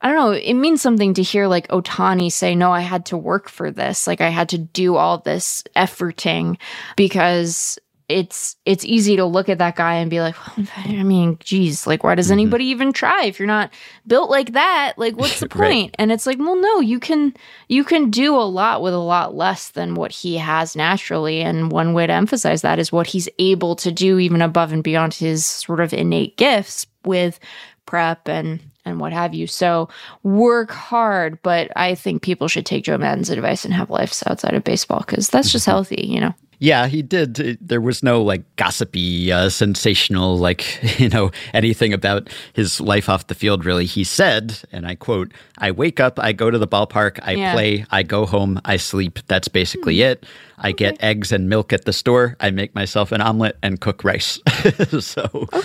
I don't know, it means something to hear like Ohtani say, no, I had to work for this. Like, I had to do all this efforting, because it's easy to look at that guy and be like, well, I mean, geez, like, why does anybody even try if you're not built like that? Like, what's the point? And it's like, well, no, you can do a lot with a lot less than what he has naturally. And one way to emphasize that is what he's able to do even above and beyond his sort of innate gifts with prep and what have you. So work hard, but I think people should take Joe Madden's advice and have lives outside of baseball, because that's just healthy, you know? Yeah, he did. There was no like gossipy, sensational, like, you know, anything about his life off the field, really. He said, and I quote, I wake up, I go to the ballpark, I play, I go home, I sleep. That's basically it. I get eggs and milk at the store. I make myself an omelet and cook rice. I don't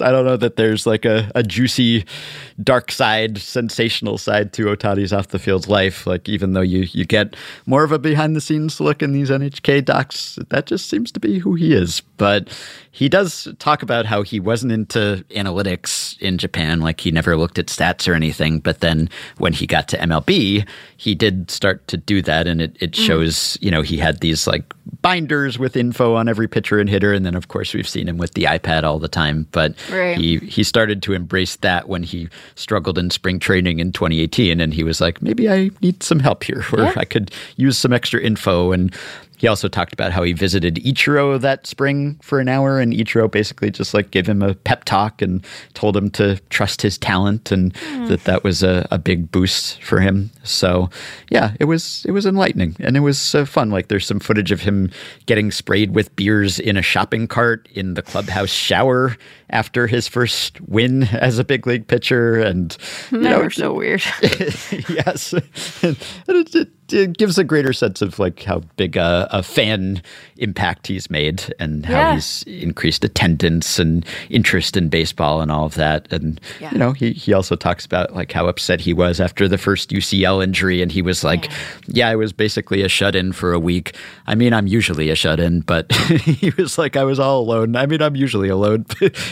know that there's like a juicy, dark side, sensational side to Ohtani's off the field life. Like, even though you get more of a behind the scenes look in these NHK docs, that just seems to be who he is. But he does talk about how he wasn't into analytics in Japan. Like, he never looked at stats or anything. But then when he got to MLB, he did start to do that. And it shows, you know, he had these like binders with info on every pitcher and hitter. And then, of course, we've seen him with the iPad all the time. But he started to embrace that when he struggled in spring training in 2018. And he was like, maybe I need some help here, or I could use some extra info. And he also talked about how he visited Ichiro that spring for an hour, and Ichiro basically just like gave him a pep talk and told him to trust his talent, and that was a big boost for him. So yeah, it was enlightening, and it was fun. Like, there's some footage of him getting sprayed with beers in a shopping cart in the clubhouse shower after his first win as a big league pitcher, and you know, so weird. Yes, and it it gives a greater sense of like how big a fan impact he's made and how he's increased attendance and interest in baseball and all of that. And, you know, he also talks about like how upset he was after the first UCL injury. And he was like, I was basically a shut-in for a week. I mean, I'm usually a shut-in, but he was like, I was all alone. I mean, I'm usually alone.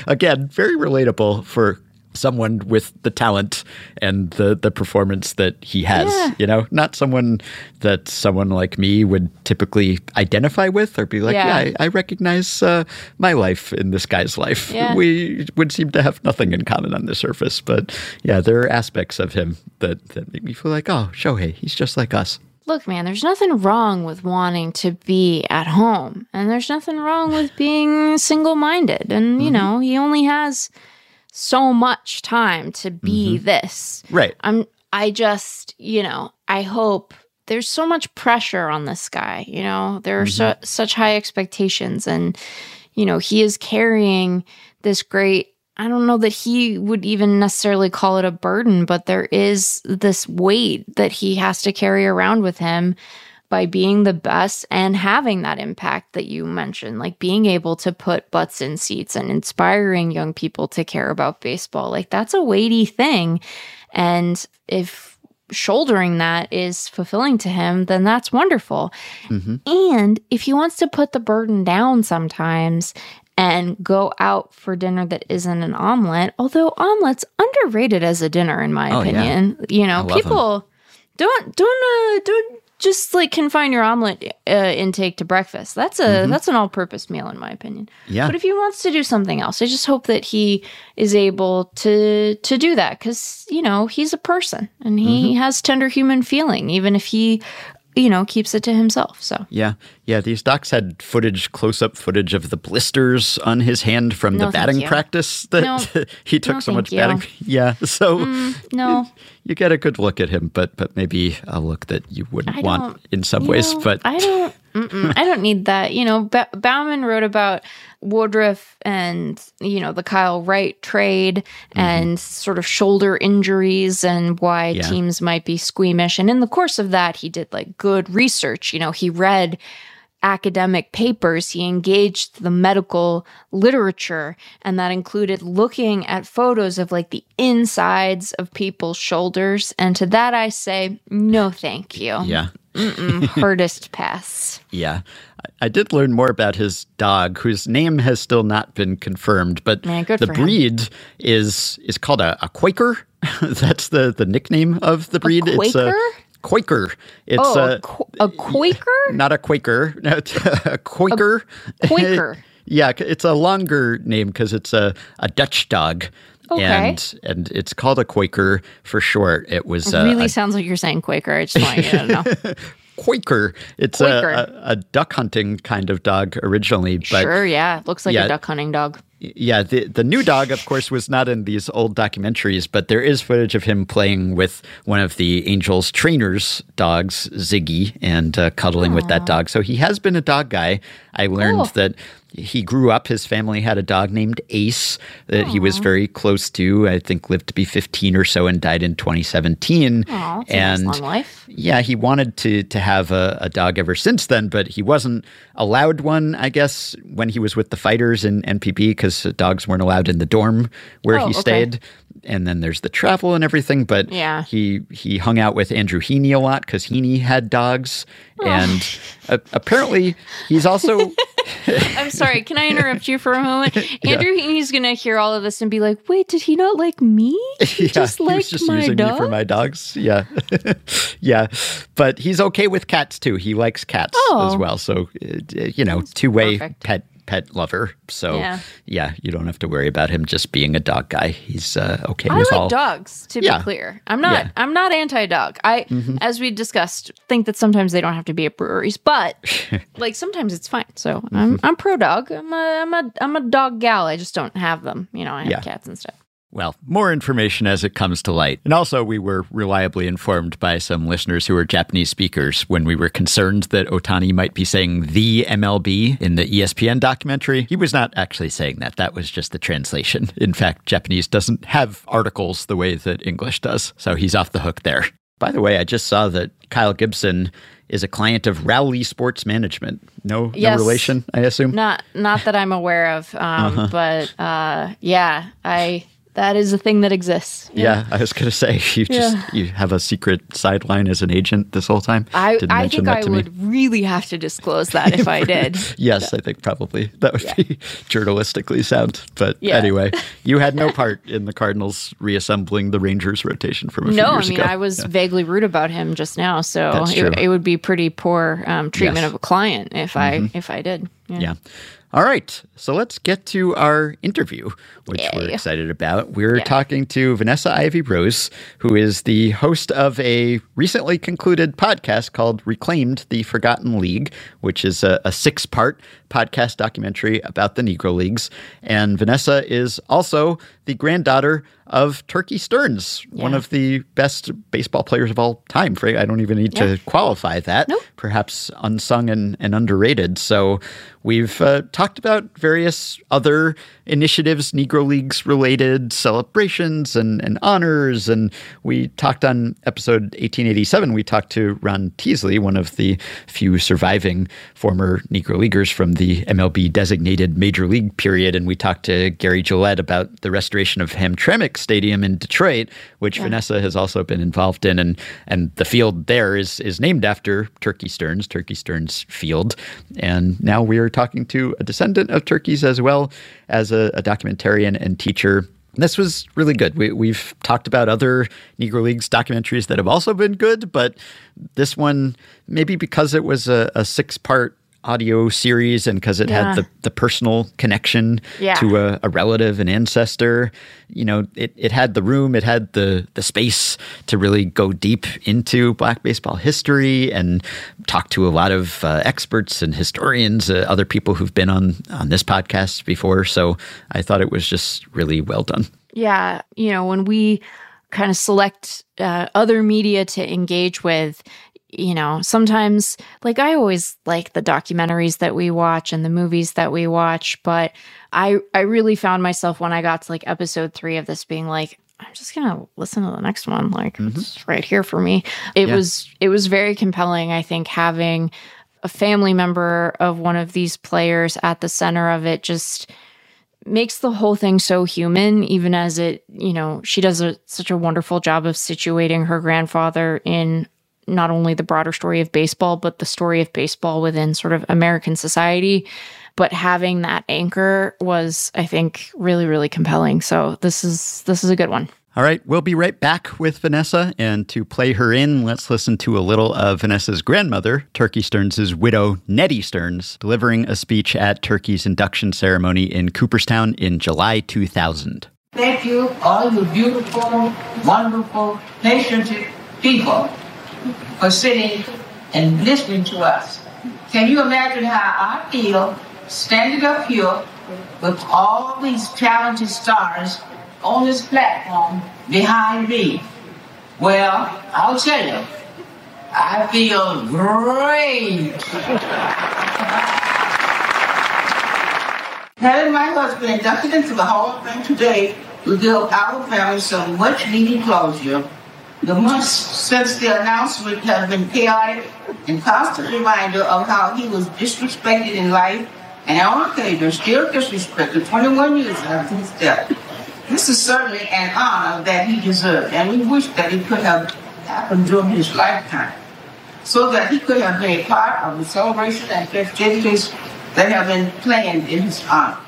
Again, very relatable for someone with the talent and the performance that he has, you know, not someone that someone like me would typically identify with or be like, I recognize my life in this guy's life. Yeah. We would seem to have nothing in common on the surface, but there are aspects of him that make me feel like, oh, Shohei, he's just like us. Look, man, there's nothing wrong with wanting to be at home, and there's nothing wrong with being single-minded. And, you know, he only has so much time to be this. Right. I just, you know, I hope there's so much pressure on this guy, you know, there are such high expectations, and, you know, he is carrying this great, I don't know that he would even necessarily call it a burden, but there is this weight that he has to carry around with him by being the best and having that impact that you mentioned, like being able to put butts in seats and inspiring young people to care about baseball. Like, that's a weighty thing. And if shouldering that is fulfilling to him, then that's wonderful. And if he wants to put the burden down sometimes and go out for dinner that isn't an omelet, although omelet's underrated as a dinner, in my opinion, you know, people don't just like confine your omelet intake to breakfast. That's an all-purpose meal, in my opinion. Yeah. But if he wants to do something else, I just hope that he is able to do that, because, you know, he's a person and he has tender human feeling, even if he, you know, keeps it to himself. So these docs had footage, close-up footage of the blisters on his hand from the batting practice that he took so much batting. Yeah, so you get a good look at him, but maybe a look that you wouldn't want in some ways. But I don't need that. You know, Bauman wrote about Woodruff and, you know, the Kyle Wright trade and sort of shoulder injuries and why teams might be squeamish. And in the course of that, he did like good research. You know, he read academic papers, he engaged the medical literature, and that included looking at photos of like the insides of people's shoulders. And to that I say, no thank you. Yeah. Hardest pass. Yeah. I did learn more about his dog, whose name has still not been confirmed, but the breed is called a Quaker. That's the nickname of the breed. A Quaker? It's a Quaker. It's a Quaker? Not a Quaker. No, a Quaker. Quaker. Yeah, it's a longer name because it's a Dutch dog. Okay. And it's called a Quaker for short. It was really sounds like you're saying Quaker. I just want you to know. Quaker. It's Quaker. A duck hunting kind of dog originally. But sure, yeah. Looks like a duck hunting dog. Yeah, the new dog, of course, was not in these old documentaries, but there is footage of him playing with one of the Angels' trainers' dogs, Ziggy, and cuddling with that dog. So he has been a dog guy. I learned that he grew up, his family had a dog named Ace that he was very close to, I think lived to be 15 or so and died in 2017. Aww, that's a nice long life. Yeah, he wanted to have a dog ever since then, but he wasn't allowed one, I guess, when he was with the Fighters in NPB, because dogs weren't allowed in the dorm where he stayed. Okay. And then there's the travel and everything, but he hung out with Andrew Heaney a lot because Heaney had dogs. And apparently he's also... I'm sorry, can I interrupt you for a moment? Andrew Heaney's going to hear all of this and be like, wait, did he not like me? He just liked my using dogs? Me for my dogs. Yeah. Yeah. But he's okay with cats too. He likes cats as well. So, you know, two-way pet lover. So you don't have to worry about him just being a dog guy. He's okay with all. I like dogs, to be clear. I'm not anti-dog. I, as we discussed, think that sometimes they don't have to be at breweries, but like sometimes it's fine. So I'm pro-dog. I'm a dog gal. I just don't have them. You know, I have cats and stuff. Well, more information as it comes to light. And also, we were reliably informed by some listeners who are Japanese speakers when we were concerned that Ohtani might be saying the MLB in the ESPN documentary. He was not actually saying that. That was just the translation. In fact, Japanese doesn't have articles the way that English does. So he's off the hook there. By the way, I just saw that Kyle Gibson is a client of Rowley Sports Management. No relation, I assume? Not that I'm aware of, but yeah, that is a thing that exists. Yeah, I was going to say, you have a secret sideline as an agent this whole time. I think I would really have to disclose that if I did. Yes, so. I think probably that would be journalistically sound. But anyway, you had no part in the Cardinals reassembling the Rangers rotation from a few years ago. No, I mean, I was vaguely rude about him just now. So it would be pretty poor treatment of a client if I did. Yeah. All right, so let's get to our interview, which we're excited about. We're talking to Vanessa Ivy Rose, who is the host of a recently concluded podcast called Reclaimed: The Forgotten League, which is a six-part podcast documentary about the Negro Leagues. And Vanessa is also the granddaughter of Turkey Stearnes, one of the best baseball players of all time. I don't even need to qualify that. Nope. Perhaps unsung and underrated. So we've talked about various other initiatives, Negro Leagues related celebrations and honors. And we talked on episode 1887, we talked to Ron Teasley, one of the few surviving former Negro Leaguers from the MLB designated major league period. And we talked to Gary Gillette about the restoration of Hamtramck Stadium in Detroit, which Vanessa has also been involved in. And the field there is named after Turkey Stearnes Field. And now we are talking to a descendant of Turkey's as well as a documentarian and teacher. This was really good. We've talked about other Negro Leagues documentaries that have also been good, but this one, maybe because it was a six-part audio series and because it had the personal connection to a relative, an ancestor, it had the room, it had the space to really go deep into Black baseball history and talk to a lot of experts and historians, other people who've been on this podcast before. So I thought it was just really well done. Yeah. When we kind of select other media to engage with, sometimes, like, I always like the documentaries that we watch and the movies that we watch, but I really found myself when I got to, like, episode 3 of this being like, I'm just going to listen to the next one. Like, it's right here for me. It was very compelling, I think, having a family member of one of these players at the center of it just makes the whole thing so human, even as it, she does such a wonderful job of situating her grandfather in not only the broader story of baseball, but the story of baseball within sort of American society. But having that anchor was, I think, really, really compelling. So this is a good one. All right, we'll be right back with Vanessa. And to play her in, let's listen to a little of Vanessa's grandmother, Turkey Stearnes' widow, Nettie Stearnes, delivering a speech at Turkey's induction ceremony in Cooperstown in July 2000. Thank you, all you beautiful, wonderful, patient people, for sitting and listening to us. Can you imagine how I feel standing up here with all these talented stars on this platform behind me? Well, I'll tell you, I feel great. Having my husband inducted into the Hall of Fame today will give our family some much needed closure. The months since the announcement have been chaotic and constant reminder of how he was disrespected in life and on occasion still disrespected 21 years after his death. This is certainly an honor that he deserved, and we wish that it could have happened during his lifetime so that he could have been a part of the celebration and festivities that have been planned in his honor.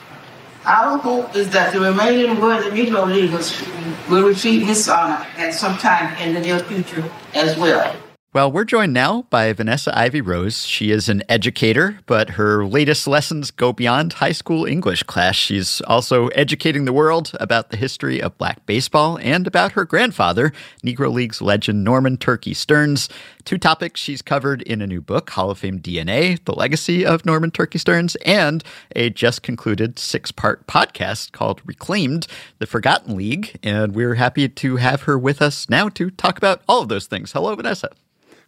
Our hope is that the remaining worthy Negro Leaguers will receive this honor at some time in the near future as well. Well, we're joined now by Vanessa Ivy Rose. She is an educator, but her latest lessons go beyond high school English class. She's also educating the world about the history of Black baseball and about her grandfather, Negro Leagues legend Norman Turkey Stearnes. Two topics she's covered in a new book, Hall of Fame DNA, The Legacy of Norman Turkey Stearnes, and a just-concluded six-part podcast called Reclaimed: The Forgotten League. And we're happy to have her with us now to talk about all of those things. Hello, Vanessa.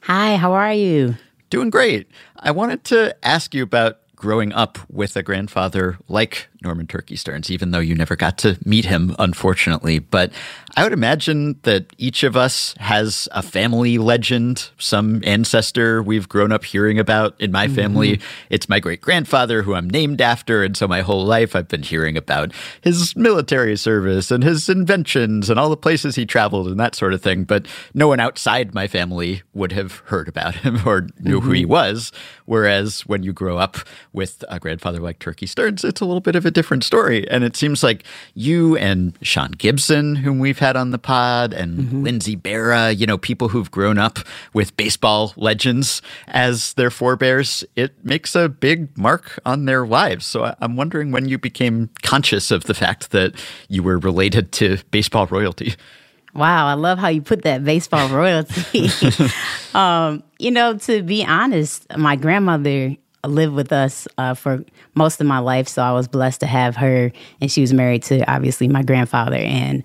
Hi, how are you? Doing great. I wanted to ask you about growing up with a grandfather like Norman Turkey Stearnes, even though you never got to meet him, unfortunately. But I would imagine that each of us has a family legend, some ancestor we've grown up hearing about. In my family, it's my great-grandfather, who I'm named after, and so my whole life I've been hearing about his military service and his inventions and all the places he traveled and that sort of thing. But no one outside my family would have heard about him or knew who he was, whereas when you grow up with a grandfather like Turkey Stearnes, it's a little bit of a different story. And it seems like you and Sean Gibson, whom we've had on the pod, and Lindsay Berra, you know, people who've grown up with baseball legends as their forebears, it makes a big mark on their lives. So I'm wondering when you became conscious of the fact that you were related to baseball royalty. Wow, I love how you put that, baseball royalty. You know, to be honest, my grandmother lived with us for most of my life, so I was blessed to have her, and she was married to, obviously, my grandfather, and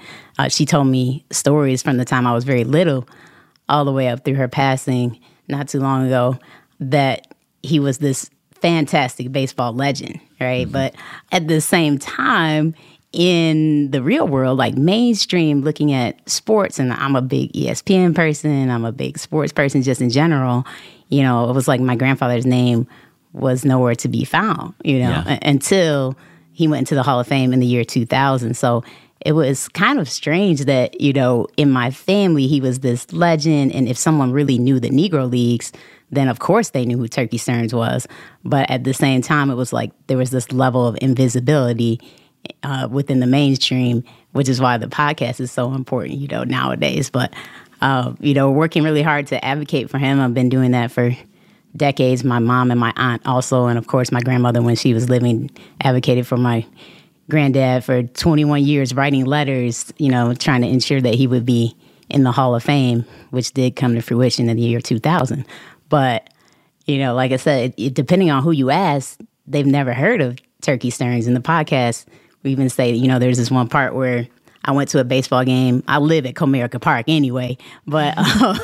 she told me stories from the time I was very little all the way up through her passing not too long ago, that he was this fantastic baseball legend, right? But at the same time, in the real world, like mainstream, looking at sports, and I'm a big ESPN person, I'm a big sports person just in general, you know, it was like my grandfather's name was nowhere to be found, you know, until he went into the Hall of Fame in the year 2000. So it was kind of strange that, you know, in my family, he was this legend. And if someone really knew the Negro Leagues, then of course they knew who Turkey Stearnes was. But at the same time, it was like there was this level of invisibility within the mainstream, which is why the podcast is so important, you know, nowadays. But, you know, working really hard to advocate for him. I've been doing that for decades. My mom and my aunt also, and of course my grandmother when she was living, advocated for my granddad for 21 years, writing letters, you know, trying to ensure that he would be in the Hall of Fame, which did come to fruition in the year 2000. But, you know, like I said, depending on who you ask, they've never heard of Turkey Stearnes. In the podcast, we even say, you know, there's this one part where I went to a baseball game. I live at Comerica Park anyway, but,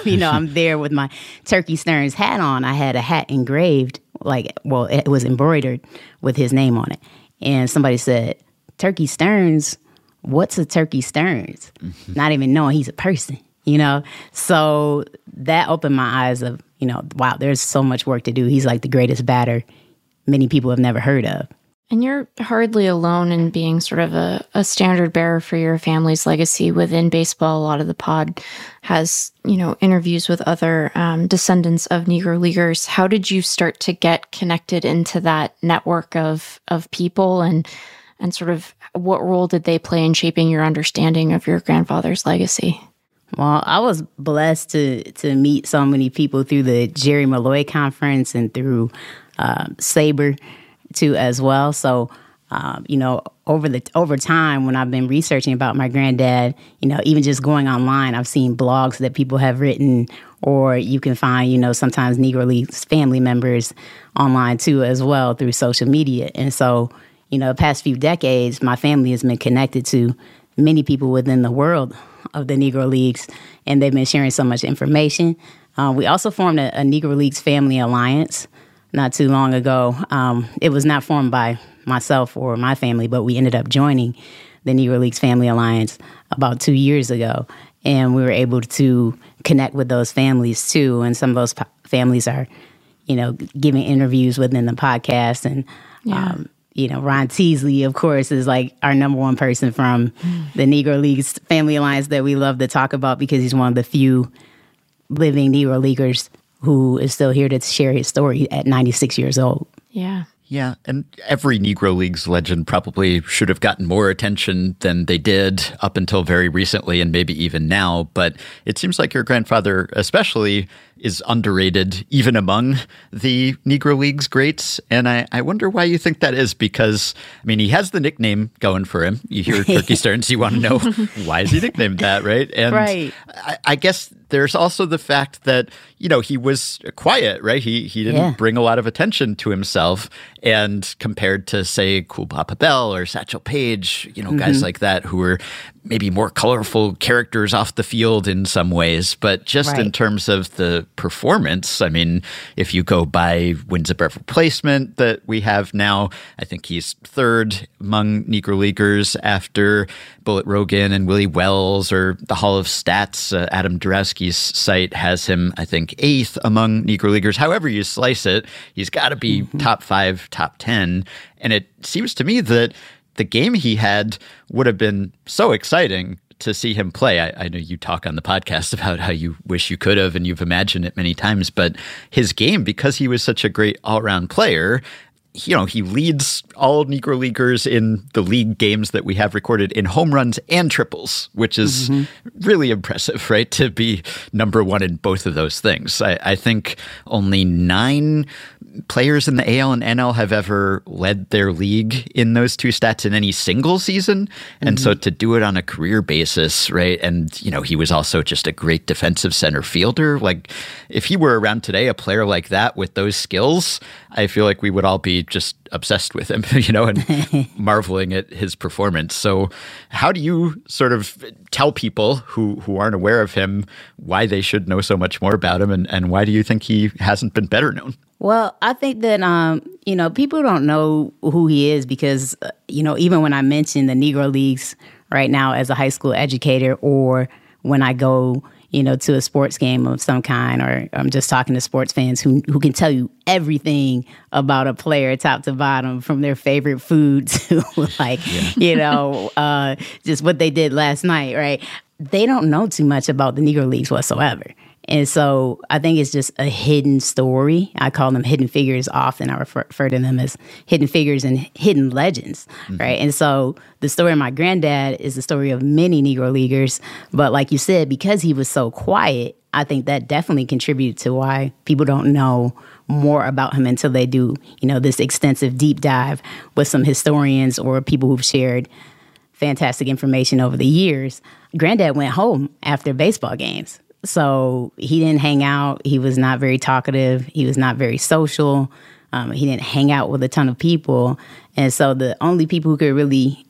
you know, I'm there with my Turkey Stearnes hat on. I had a hat engraved, like, well, it was embroidered with his name on it. And somebody said, Turkey Stearnes, what's a Turkey Stearnes? Not even knowing he's a person, you know? So that opened my eyes of, you know, wow, there's so much work to do. He's like the greatest batter many people have never heard of. And you're hardly alone in being sort of a standard bearer for your family's legacy within baseball. A lot of the pod has, you know, interviews with other descendants of Negro Leaguers. How did you start to get connected into that network of people, and sort of what role did they play in shaping your understanding of your grandfather's legacy? Well, I was blessed to meet so many people through the Jerry Malloy Conference and through Sabre too as well. So, you know, over time, when I've been researching about my granddad, you know, even just going online, I've seen blogs that people have written, or you can find, you know, sometimes Negro Leagues family members online too as well through social media. And so, you know, the past few decades, my family has been connected to many people within the world of the Negro Leagues, and they've been sharing so much information. We also formed a Negro Leagues Family Alliance not too long ago. It was not formed by myself or my family, but we ended up joining the Negro Leagues Family Alliance about 2 years ago. And we were able to connect with those families too. And some of those families are, you know, giving interviews within the podcast. And, you know, Ron Teasley, of course, is like our number one person from the Negro Leagues Family Alliance that we love to talk about, because he's one of the few living Negro Leaguers who is still here to share his story at 96 years old. Yeah. Yeah, and every Negro Leagues legend probably should have gotten more attention than they did up until very recently, and maybe even now. But it seems like your grandfather especially is underrated even among the Negro Leagues greats. And I wonder why you think that is, because, I mean, he has the nickname going for him. You hear Turkey Stearnes, you want to know, why is he nicknamed that, right? And right. I guess there's also the fact that, you know, he was quiet, right? He didn't bring a lot of attention to himself. And compared to, say, Cool Papa Bell or Satchel Paige, you know, guys like that who were maybe more colorful characters off the field in some ways, but just in terms of the performance, I mean, if you go by wins above replacement that we have now, I think he's third among Negro Leaguers after Bullet Rogan and Willie Wells, or the Hall of Stats, Adam Dorowski's site has him, I think, eighth among Negro Leaguers. However you slice it, he's got to be top five, top 10. And it seems to me that the game he had would have been so exciting to see him play. I know you talk on the podcast about how you wish you could have, and you've imagined it many times, but his game, because he was such a great all-around player, you know, he leads all Negro Leaguers in the league games that we have recorded in home runs and triples, which is really impressive, right? To be number one in both of those things. I think only 9 players in the AL and NL have ever led their league in those two stats in any single season. And so to do it on a career basis, right? And, you know, he was also just a great defensive center fielder. Like, if he were around today, a player like that with those skills, I feel like we would all be just obsessed with him, you know, and marveling at his performance. So how do you sort of tell people who aren't aware of him why they should know so much more about him, and why do you think he hasn't been better known? Well, I think that, you know, people don't know who he is because, you know, even when I mention the Negro Leagues right now as a high school educator, or when I go, you know, to a sports game of some kind, or I'm just talking to sports fans who can tell you everything about a player top to bottom, from their favorite food to you know, just what they did last night, right? They don't know too much about the Negro Leagues whatsoever. And so I think it's just a hidden story. I call them hidden figures often. I refer to them as hidden figures and hidden legends, right? And so the story of my granddad is the story of many Negro Leaguers. But like you said, because he was so quiet, I think that definitely contributed to why people don't know more about him until they do, you know, this extensive deep dive with some historians or people who've shared fantastic information over the years. Granddad went home after baseball games. So he didn't hang out. He was not very talkative. He was not very social. He didn't hang out with a ton of people. And so the only people who could really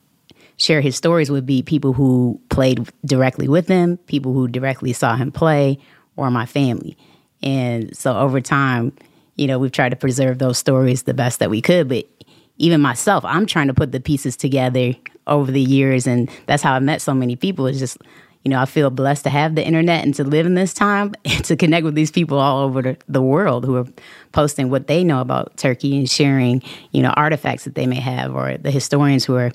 share his stories would be people who played directly with him, people who directly saw him play, or my family. And so over time, you know, we've tried to preserve those stories the best that we could. But even myself, I'm trying to put the pieces together over the years. And that's how I met so many people. It's just, you know, I feel blessed to have the internet and to live in this time and to connect with these people all over the world who are posting what they know about Turkey and sharing, you know, artifacts that they may have, or the historians who are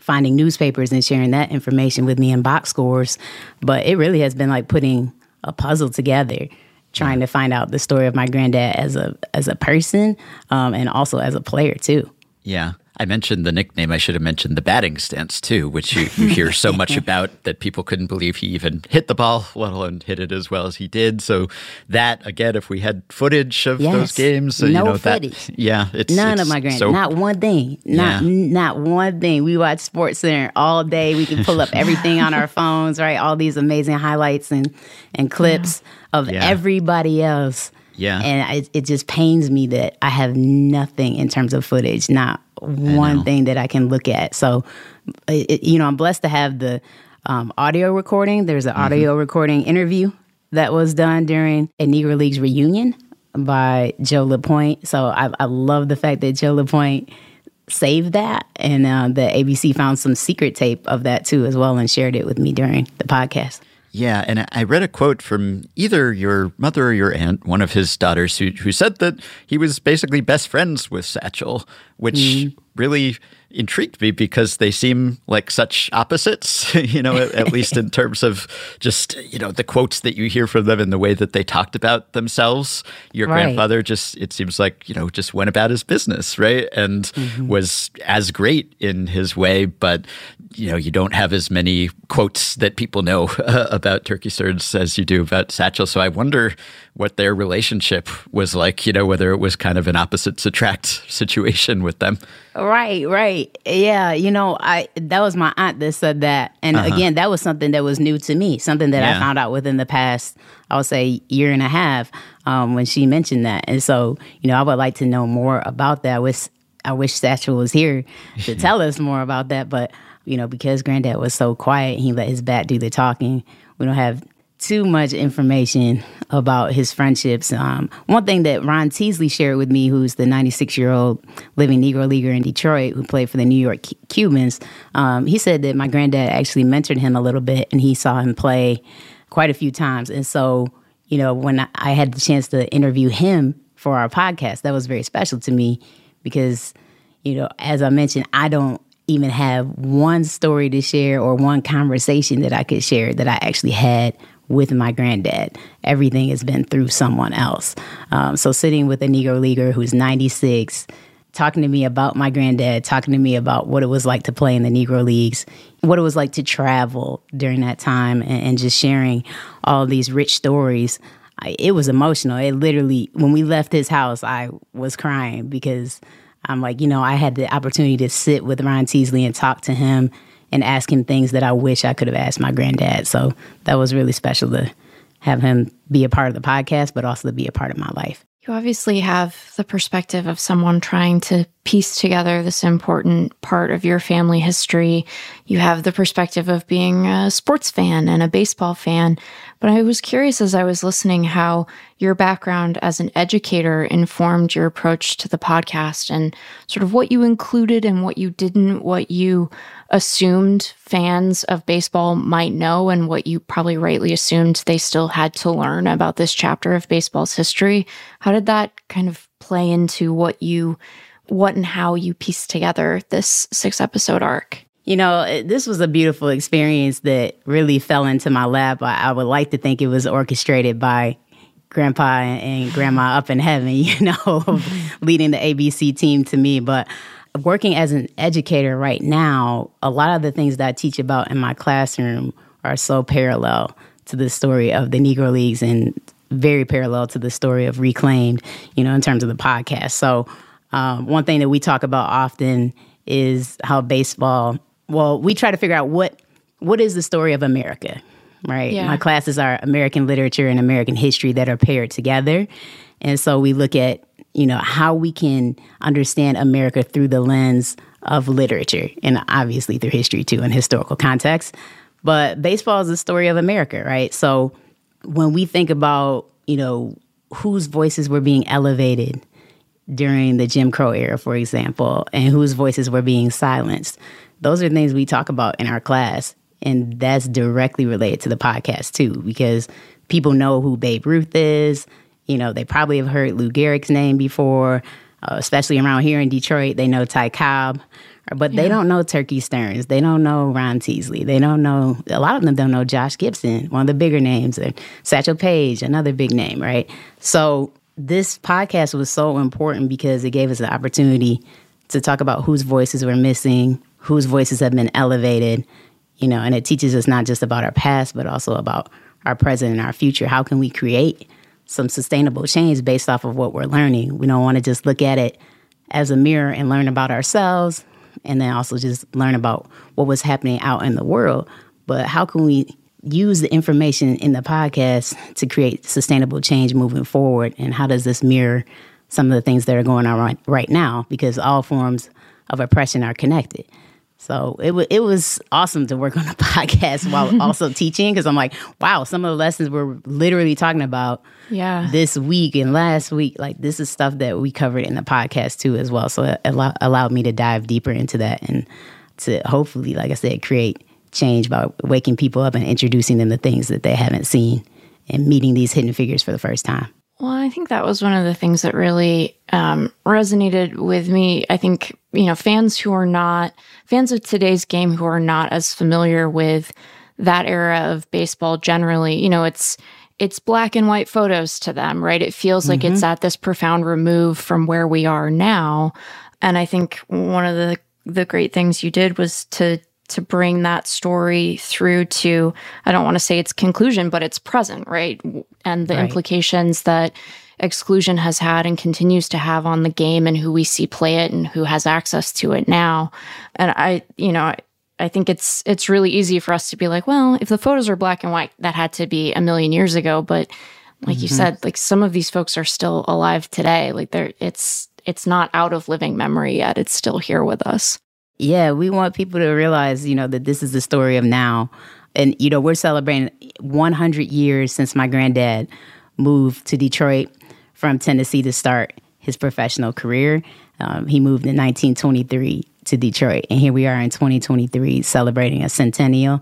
finding newspapers and sharing that information with me in box scores. But it really has been like putting a puzzle together, trying to find out the story of my granddad as a person, and also as a player, too. Yeah. I mentioned the nickname. I should have mentioned the batting stance, too, which you hear so much about that people couldn't believe he even hit the ball, let alone hit it as well as he did. So that, again, if we had footage of those games. So, no, you know, footage. That, it's none of my granddad. So, not one thing. Not one thing. We watch SportsCenter all day. We can pull up everything on our phones, right? All these amazing highlights and clips of everybody else. Yeah. And it just pains me that I have nothing in terms of footage, not one thing that I can look at. So, you know, I'm blessed to have the audio recording. There's an audio recording interview that was done during a Negro Leagues reunion by Joe LaPointe. So I love the fact that Joe LaPointe saved that. And the ABC found some secret tape of that, too, as well, and shared it with me during the podcast. Yeah, and I read a quote from either your mother or your aunt, one of his daughters, who said that he was basically best friends with Satchel, which really intrigued me because they seem like such opposites, you know, at least in terms of just, you know, the quotes that you hear from them and the way that they talked about themselves. Your grandfather just, it seems like, you know, just went about his business, right? And was as great in his way, but, you know, you don't have as many quotes that people know about Turkey Stearnes as you do about Satchel. So I wonder what their relationship was like, you know, whether it was kind of an opposites attract situation with them. Right. Yeah, you know, that was my aunt that said that. And again, that was something that was new to me, something that I found out within the past, I would say, year and a half when she mentioned that. And so, you know, I would like to know more about that. I wish Satchel was here to tell us more about that. But you know, because Granddad was so quiet, he let his bat do the talking. We don't have too much information about his friendships. One thing that Ron Teasley shared with me, who's the 96-year-old living Negro Leaguer in Detroit who played for the New York Cubans, he said that my granddad actually mentored him a little bit, and he saw him play quite a few times. And so, you know, when I had the chance to interview him for our podcast, that was very special to me because, you know, as I mentioned, I don't even have one story to share or one conversation that I could share that I actually had with my granddad. Everything has been through someone else. So sitting with a Negro Leaguer who's 96, talking to me about my granddad, talking to me about what it was like to play in the Negro Leagues, what it was like to travel during that time, and just sharing all these rich stories, it was emotional. It literally, when we left his house, I was crying because I'm like, you know, I had the opportunity to sit with Ron Teasley and talk to him and ask him things that I wish I could have asked my granddad. So that was really special to have him be a part of the podcast, but also to be a part of my life. You obviously have the perspective of someone trying to piece together this important part of your family history. You have the perspective of being a sports fan and a baseball fan. But I was curious as I was listening how your background as an educator informed your approach to the podcast and sort of what you included and what you didn't, what you assumed fans of baseball might know and what you probably rightly assumed they still had to learn about this chapter of baseball's history. How did that kind of play into what and how you piece together this 6-episode arc? You know, this was a beautiful experience that really fell into my lap. I would like to think it was orchestrated by Grandpa and Grandma up in heaven, you know, leading the ABC team to me. But working as an educator right now, a lot of the things that I teach about in my classroom are so parallel to the story of the Negro Leagues and very parallel to the story of Reclaimed, you know, in terms of the podcast. So one thing that we talk about often is how baseball, well, we try to figure out what is the story of America, right? Yeah. My classes are American literature and American history that are paired together. And so we look at, you know, how we can understand America through the lens of literature and obviously through history too in historical context. But baseball is the story of America, right? So when we think about, you know, whose voices were being elevated during the Jim Crow era, for example, and whose voices were being silenced. Those are things we talk about in our class, and that's directly related to the podcast too, because people know who Babe Ruth is. You know, they probably have heard Lou Gehrig's name before, especially around here in Detroit. They know Ty Cobb, but they don't know Turkey Stearnes. They don't know Ron Teasley. They don't know, a lot of them don't know Josh Gibson, one of the bigger names, or Satchel Paige, another big name, right? So this podcast was so important because it gave us the opportunity to talk about whose voices were missing, whose voices have been elevated, you know, and it teaches us not just about our past, but also about our present and our future. How can we create some sustainable change based off of what we're learning? We don't want to just look at it as a mirror and learn about ourselves and then also just learn about what was happening out in the world. But how can we use the information in the podcast to create sustainable change moving forward? And how does this mirror some of the things that are going on right now? Because all forms of oppression are connected. So it was awesome to work on a podcast while also teaching, because I'm like, wow, some of the lessons we're literally talking about this week and last week, like this is stuff that we covered in the podcast too as well. So it allowed me to dive deeper into that and to hopefully, like I said, create change by waking people up and introducing them to things that they haven't seen and meeting these hidden figures for the first time. Well, I think that was one of the things that really resonated with me. I think, you know, fans who are not fans of today's game, who are not as familiar with that era of baseball generally, you know, it's black and white photos to them, right? It feels like it's at this profound remove from where we are now. And I think one of the great things you did was to bring that story through to, I don't want to say its conclusion, but its present, right? And the implications that exclusion has had and continues to have on the game and who we see play it and who has access to it now. And I think it's really easy for us to be like, well, if the photos are black and white, that had to be a million years ago. But like you said, like some of these folks are still alive today. Like it's not out of living memory yet. It's still here with us. Yeah, we want people to realize, you know, that this is the story of now. And, you know, we're celebrating 100 years since my granddad moved to Detroit from Tennessee to start his professional career. He moved in 1923 to Detroit, and here we are in 2023 celebrating a centennial.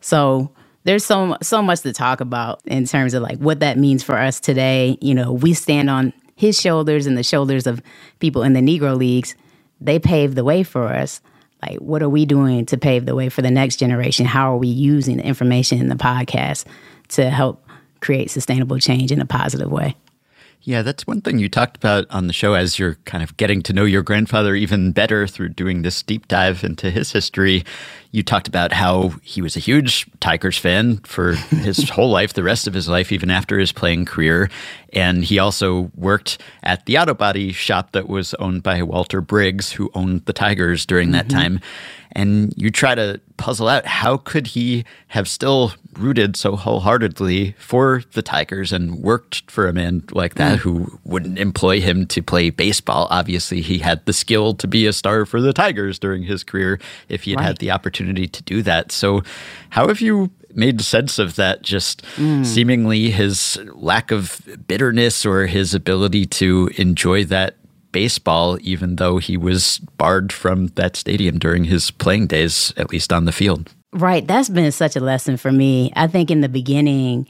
So there's so much to talk about in terms of like what that means for us today. You know, we stand on his shoulders and the shoulders of people in the Negro Leagues. They paved the way for us. Like, what are we doing to pave the way for the next generation? How are we using the information in the podcast to help create sustainable change in a positive way? Yeah, that's one thing you talked about on the show as you're kind of getting to know your grandfather even better through doing this deep dive into his history. You talked about how he was a huge Tigers fan for his whole life, the rest of his life, even after his playing career. And he also worked at the auto body shop that was owned by Walter Briggs, who owned the Tigers during that time. And you try to puzzle out how could he have still rooted so wholeheartedly for the Tigers and worked for a man like that who wouldn't employ him to play baseball. Obviously, he had the skill to be a star for the Tigers during his career if he had had the opportunity to do that. So how have you made sense of that, just seemingly his lack of bitterness or his ability to enjoy that baseball, even though he was barred from that stadium during his playing days, at least on the field? Right. That's been such a lesson for me. I think in the beginning,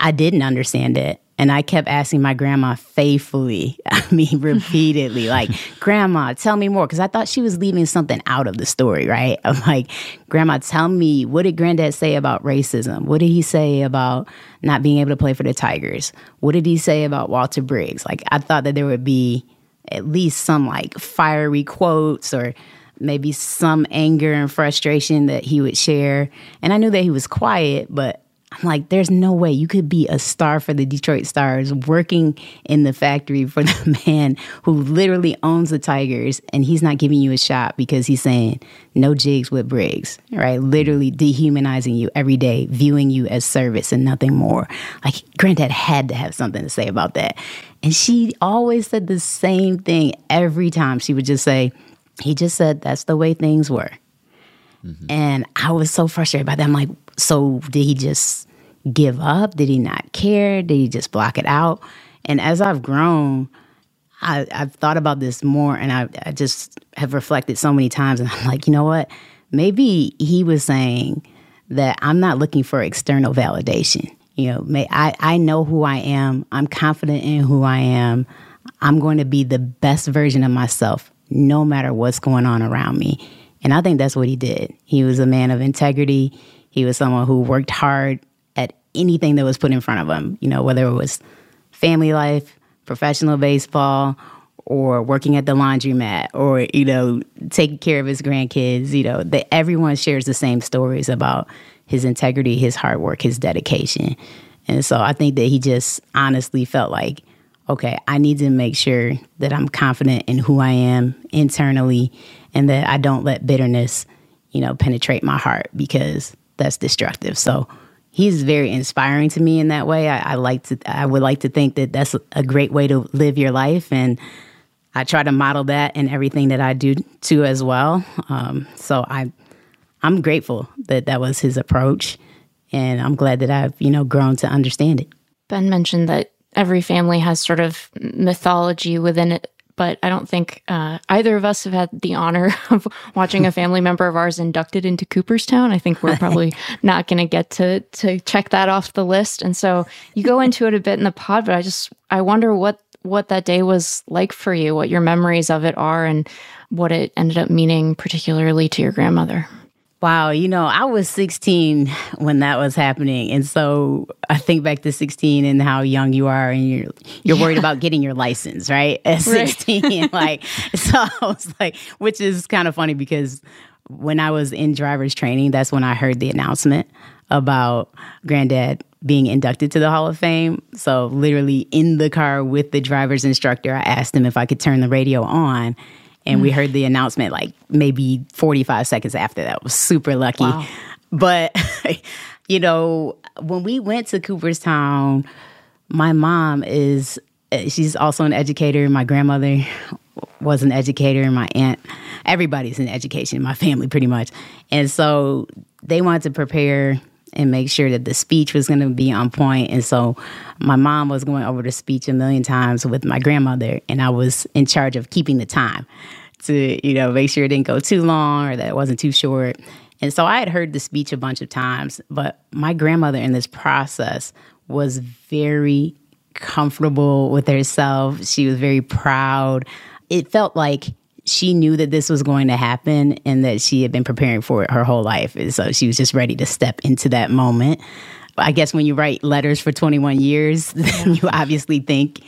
I didn't understand it. And I kept asking my grandma faithfully, I mean, repeatedly, like, Grandma, tell me more. Because I thought she was leaving something out of the story, right? I'm like, Grandma, tell me, what did Granddad say about racism? What did he say about not being able to play for the Tigers? What did he say about Walter Briggs? Like, I thought that there would be at least some like fiery quotes or maybe some anger and frustration that he would share. And I knew that he was quiet, but I'm like, there's no way you could be a star for the Detroit Stars working in the factory for the man who literally owns the Tigers, and he's not giving you a shot because he's saying no jigs with Briggs, right? Literally dehumanizing you every day, viewing you as service and nothing more. Like, Granddad had to have something to say about that. And she always said the same thing every time. She would just say, he just said that's the way things were. And I was so frustrated by that. I'm like, so did he just give up? Did he not care? Did he just block it out? And as I've grown, I've thought about this more, and I just have reflected so many times. And I'm like, you know what? Maybe he was saying that I'm not looking for external validation. You know, I know who I am. I'm confident in who I am. I'm going to be the best version of myself no matter what's going on around me. And I think that's what he did. He was a man of integrity. He was someone who worked hard at anything that was put in front of him, you know, whether it was family life, professional baseball, or working at the laundromat, or, you know, taking care of his grandkids. You know, everyone shares the same stories about his integrity, his hard work, his dedication. And so I think that he just honestly felt like, okay, I need to make sure that I'm confident in who I am internally and that I don't let bitterness, you know, penetrate my heart because that's destructive. So he's very inspiring to me in that way. I would like to think that that's a great way to live your life. And I try to model that in everything that I do too as well. So I'm grateful that that was his approach. And I'm glad that I've, you know, grown to understand it. Ben mentioned that every family has sort of mythology within it, but I don't think either of us have had the honor of watching a family member of ours inducted into Cooperstown. I think we're probably not going to get to check that off the list. And so you go into it a bit in the pod, but I wonder what that day was like for you, what your memories of it are, and what it ended up meaning particularly to your grandmother. Wow, you know, I was 16 when that was happening. And so I think back to 16 and how young you are, and you're worried about getting your license, right? At 16. Like, so I was like, which is kind of funny because when I was in driver's training, that's when I heard the announcement about Granddad being inducted to the Hall of Fame. So literally in the car with the driver's instructor, I asked him if I could turn the radio on. And we heard the announcement like maybe 45 seconds after that. It was super lucky. Wow. But, you know, when we went to Cooperstown, my mom she's also an educator. My grandmother was an educator. My aunt everybody's in education in my family pretty much. And so they wanted to prepare and make sure that the speech was going to be on point. And so my mom was going over the speech a million times with my grandmother, and I was in charge of keeping the time to, you know, make sure it didn't go too long or that it wasn't too short. And so I had heard the speech a bunch of times, but my grandmother in this process was very comfortable with herself. She was very proud. It felt like she knew that this was going to happen and that she had been preparing for it her whole life. And so she was just ready to step into that moment. I guess when you write letters for 21 years, then you obviously think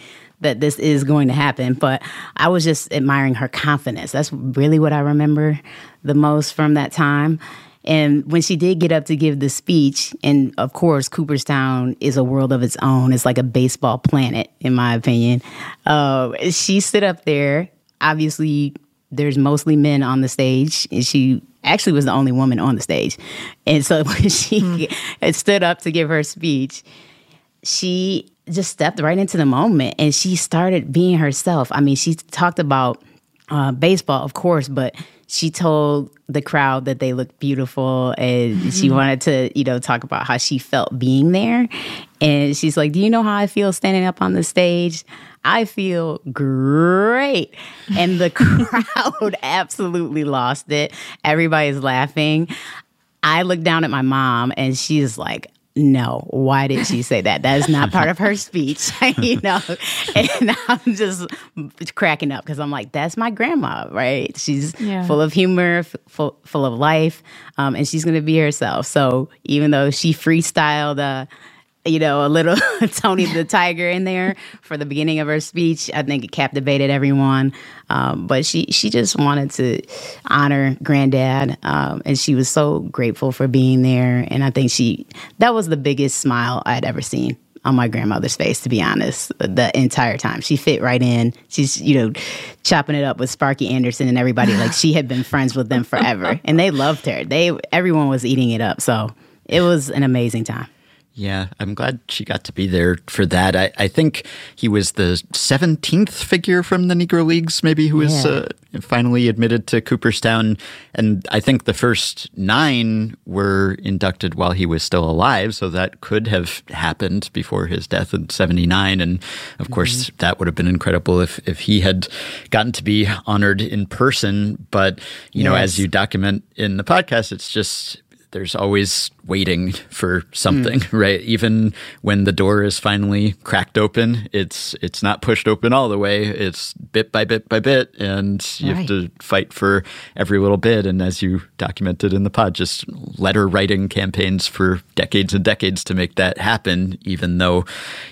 that this is going to happen. But I was just admiring her confidence. That's really what I remember the most from that time. And when she did get up to give the speech, and of course, Cooperstown is a world of its own. It's like a baseball planet, in my opinion. She stood up there. Obviously, there's mostly men on the stage, and she actually was the only woman on the stage. And so when she stood up to give her speech, she just stepped right into the moment, and she started being herself. I mean, she talked about baseball, of course, but she told the crowd that they looked beautiful, and she wanted to, you know, talk about how she felt being there. And she's like, "Do you know how I feel standing up on the stage? I feel great." And the crowd absolutely lost it. Everybody's laughing. I looked down at my mom, and she's like, "No, why did she say that? That is not part of her speech," you know? And I'm just cracking up because I'm like, that's my grandma, right? She's full of humor, full of life, and she's going to be herself. So even though she freestyled, a little Tony the Tiger in there for the beginning of her speech, I think it captivated everyone. But she just wanted to honor Granddad, and she was so grateful for being there. And I think that was the biggest smile I'd ever seen on my grandmother's face, to be honest, the entire time. She fit right in. She's, chopping it up with Sparky Anderson and everybody. Like, she had been friends with them forever, and they loved her. Everyone was eating it up. So it was an amazing time. Yeah, I'm glad she got to be there for that. I think he was the 17th figure from the Negro Leagues, maybe, who was finally admitted to Cooperstown. And I think the first 9 were inducted while he was still alive, so that could have happened before his death in 79. And, of course, that would have been incredible if he had gotten to be honored in person. But, you know, as you document in the podcast, it's just... there's always waiting for something, right? Even when the door is finally cracked open, it's not pushed open all the way. It's bit by bit by bit, and you have to fight for every little bit. And as you documented in the pod, just letter writing campaigns for decades and decades to make that happen, even though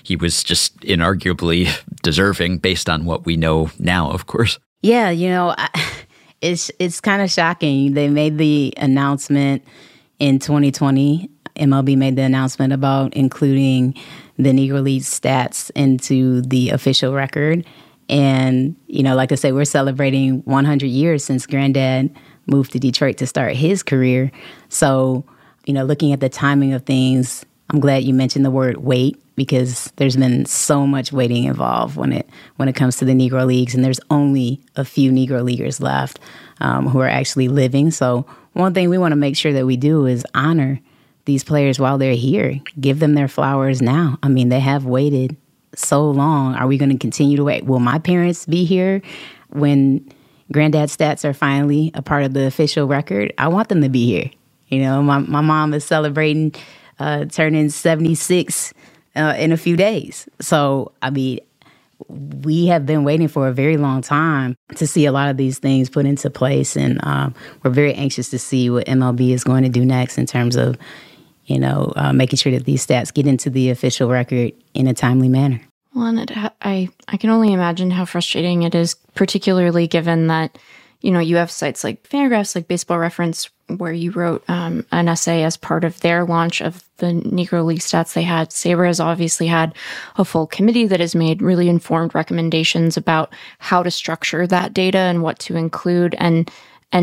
he was just inarguably deserving based on what we know now, of course. Yeah, it's kind of shocking. They made the announcement in 2020, MLB made the announcement about including the Negro Leagues stats into the official record. And, like I say, we're celebrating 100 years since Granddad moved to Detroit to start his career. So, looking at the timing of things, I'm glad you mentioned the word wait, because there's been so much waiting involved when it comes to the Negro Leagues. And there's only a few Negro Leaguers left who are actually living. So one thing we want to make sure that we do is honor these players while they're here. Give them their flowers now. I mean, they have waited so long. Are we going to continue to wait? Will my parents be here when Granddad's stats are finally a part of the official record? I want them to be here. My mom is celebrating turning 76 in a few days. So, I mean, we have been waiting for a very long time to see a lot of these things put into place. And we're very anxious to see what MLB is going to do next in terms of, making sure that these stats get into the official record in a timely manner. Well, and I can only imagine how frustrating it is, particularly given that, you have sites like Fangraphs, like Baseball Reference, where you wrote an essay as part of their launch of the Negro League stats they had. Sabre has obviously had a full committee that has made really informed recommendations about how to structure that data and what to include, and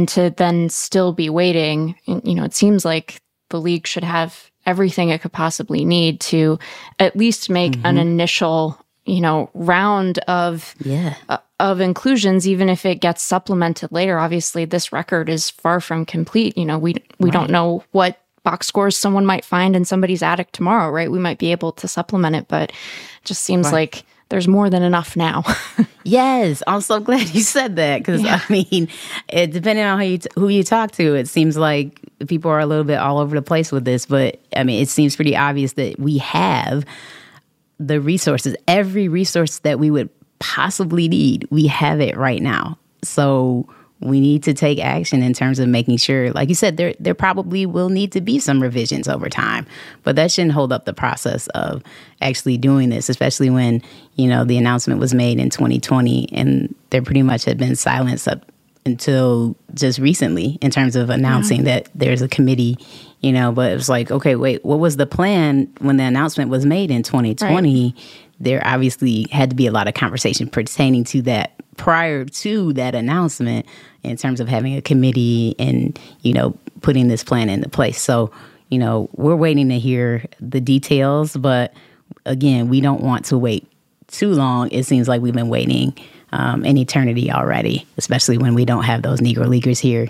to then still be waiting. It seems like the league should have everything it could possibly need to at least make an initial you know, round of inclusions, even if it gets supplemented later. Obviously, this record is far from complete. You know, we don't know what box scores someone might find in somebody's attic tomorrow, right? We might be able to supplement it, but it just seems like there's more than enough now. Yes, I'm so glad you said that, because I mean, it, depending on who you talk to, it seems like people are a little bit all over the place with this, but I mean, it seems pretty obvious that we have the resources. Every resource that we would possibly need, we have it right now. So we need to take action in terms of making sure, like you said, there probably will need to be some revisions over time, but that shouldn't hold up the process of actually doing this, especially when, you know, the announcement was made in 2020 and there pretty much had been silence up until just recently in terms of announcing that there's a committee, you know, but it was like, okay, wait, what was the plan when the announcement was made in 2020? Right. There obviously had to be a lot of conversation pertaining to that prior to that announcement in terms of having a committee and, you know, putting this plan into place. So, you know, we're waiting to hear the details, but again, we don't want to wait too long. It seems like we've been waiting an eternity already, especially when we don't have those Negro Leaguers here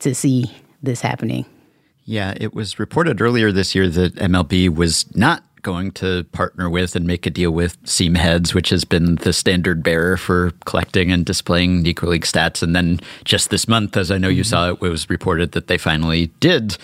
to see this happening. Yeah, it was reported earlier this year that MLB was not going to partner with and make a deal with seam heads, which has been the standard bearer for collecting and displaying Negro League stats. And then just this month, as I know you saw, it was reported that they finally did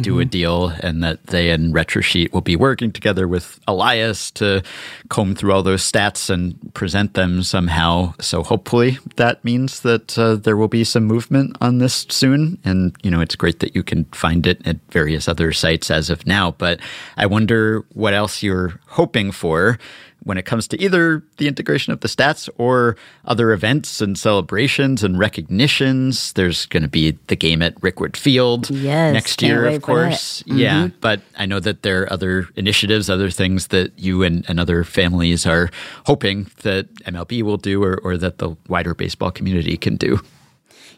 do a deal, and that they and RetroSheet will be working together with Elias to comb through all those stats and present them somehow. So hopefully that means that there will be some movement on this soon. And, you know, it's great that you can find it at various other sites as of now. But I wonder what else you're hoping for when it comes to either the integration of the stats or other events and celebrations and recognitions. There's going to be the game at Rickwood Field next year, of course. Yeah, but I know that there are other initiatives, other things that you and other families are hoping that MLB will do, or that the wider baseball community can do.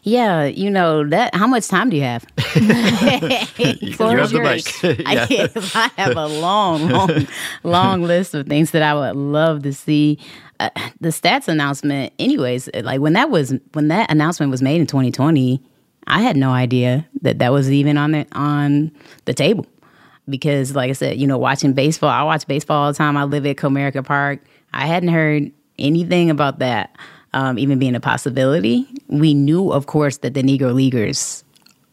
Yeah, you know, that. How much time do you have? You have the mic. I have a long list of things that I would love to see. The stats announcement, anyways, like when that announcement was made in 2020, I had no idea that was even on the table. Because, like I said, you know, watching baseball, I watch baseball all the time. I live at Comerica Park. I hadn't heard anything about that. Even being a possibility. We knew, of course, that the Negro Leaguers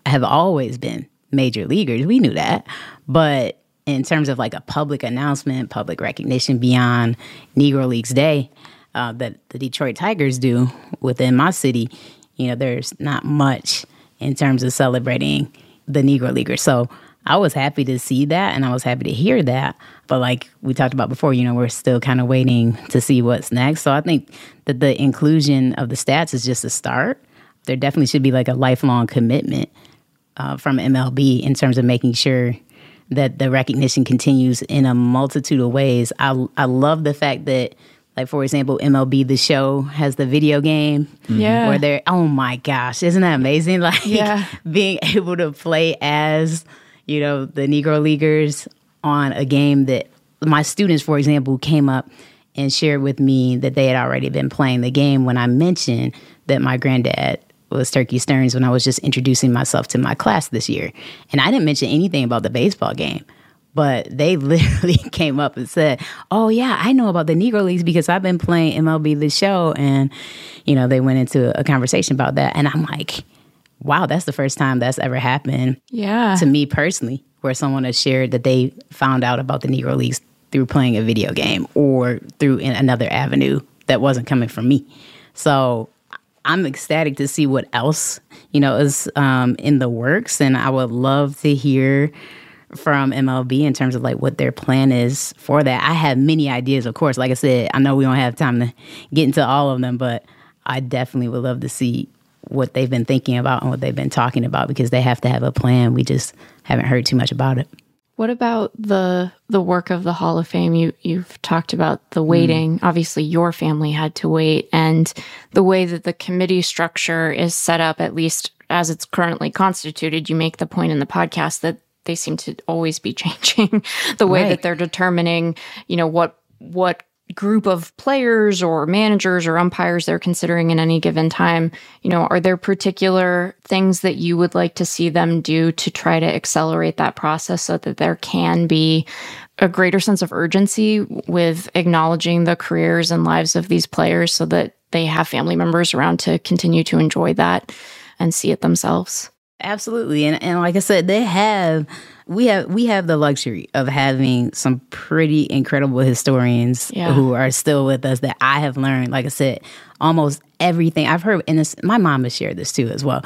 have always been major leaguers. We knew that. But in terms of like a public announcement, public recognition beyond Negro Leagues Day that the Detroit Tigers do within my city, you know, there's not much in terms of celebrating the Negro Leaguers. So I was happy to see that, and I was happy to hear that. But like we talked about before, you know, we're still kind of waiting to see what's next. So I think that the inclusion of the stats is just a start. There definitely should be like a lifelong commitment from MLB in terms of making sure that the recognition continues in a multitude of ways. I love the fact that, like, for example, MLB The Show has the video game where they're, oh my gosh, isn't that amazing? Like being able to play as, you know, the Negro Leaguers on a game that my students, for example, came up and shared with me that they had already been playing the game when I mentioned that my granddad was Turkey Stearnes when I was just introducing myself to my class this year. And I didn't mention anything about the baseball game, but they literally came up and said, oh yeah, I know about the Negro Leagues because I've been playing MLB The Show. And, you know, they went into a conversation about that. And I'm like, wow, that's the first time that's ever happened to me personally, where someone has shared that they found out about the Negro Leagues through playing a video game or through another avenue that wasn't coming from me. So I'm ecstatic to see what else, you know, is in the works. And I would love to hear from MLB in terms of like what their plan is for that. I have many ideas, of course. Like I said, I know we don't have time to get into all of them, but I definitely would love to see what they've been thinking about and what they've been talking about, because they have to have a plan. We just haven't heard too much about it. What about the work of the Hall of Fame? You've talked about the waiting. Obviously, your family had to wait. And the way that the committee structure is set up, at least as it's currently constituted, you make the point in the podcast that they seem to always be changing the way that they're determining, you know, what group of players or managers or umpires they're considering in any given time, you know, are there particular things that you would like to see them do to try to accelerate that process so that there can be a greater sense of urgency with acknowledging the careers and lives of these players so that they have family members around to continue to enjoy that and see it themselves? Absolutely. And like I said, we have the luxury of having some pretty incredible historians who are still with us that I have learned, like I said, almost everything I've heard. And my mom has shared this too as well.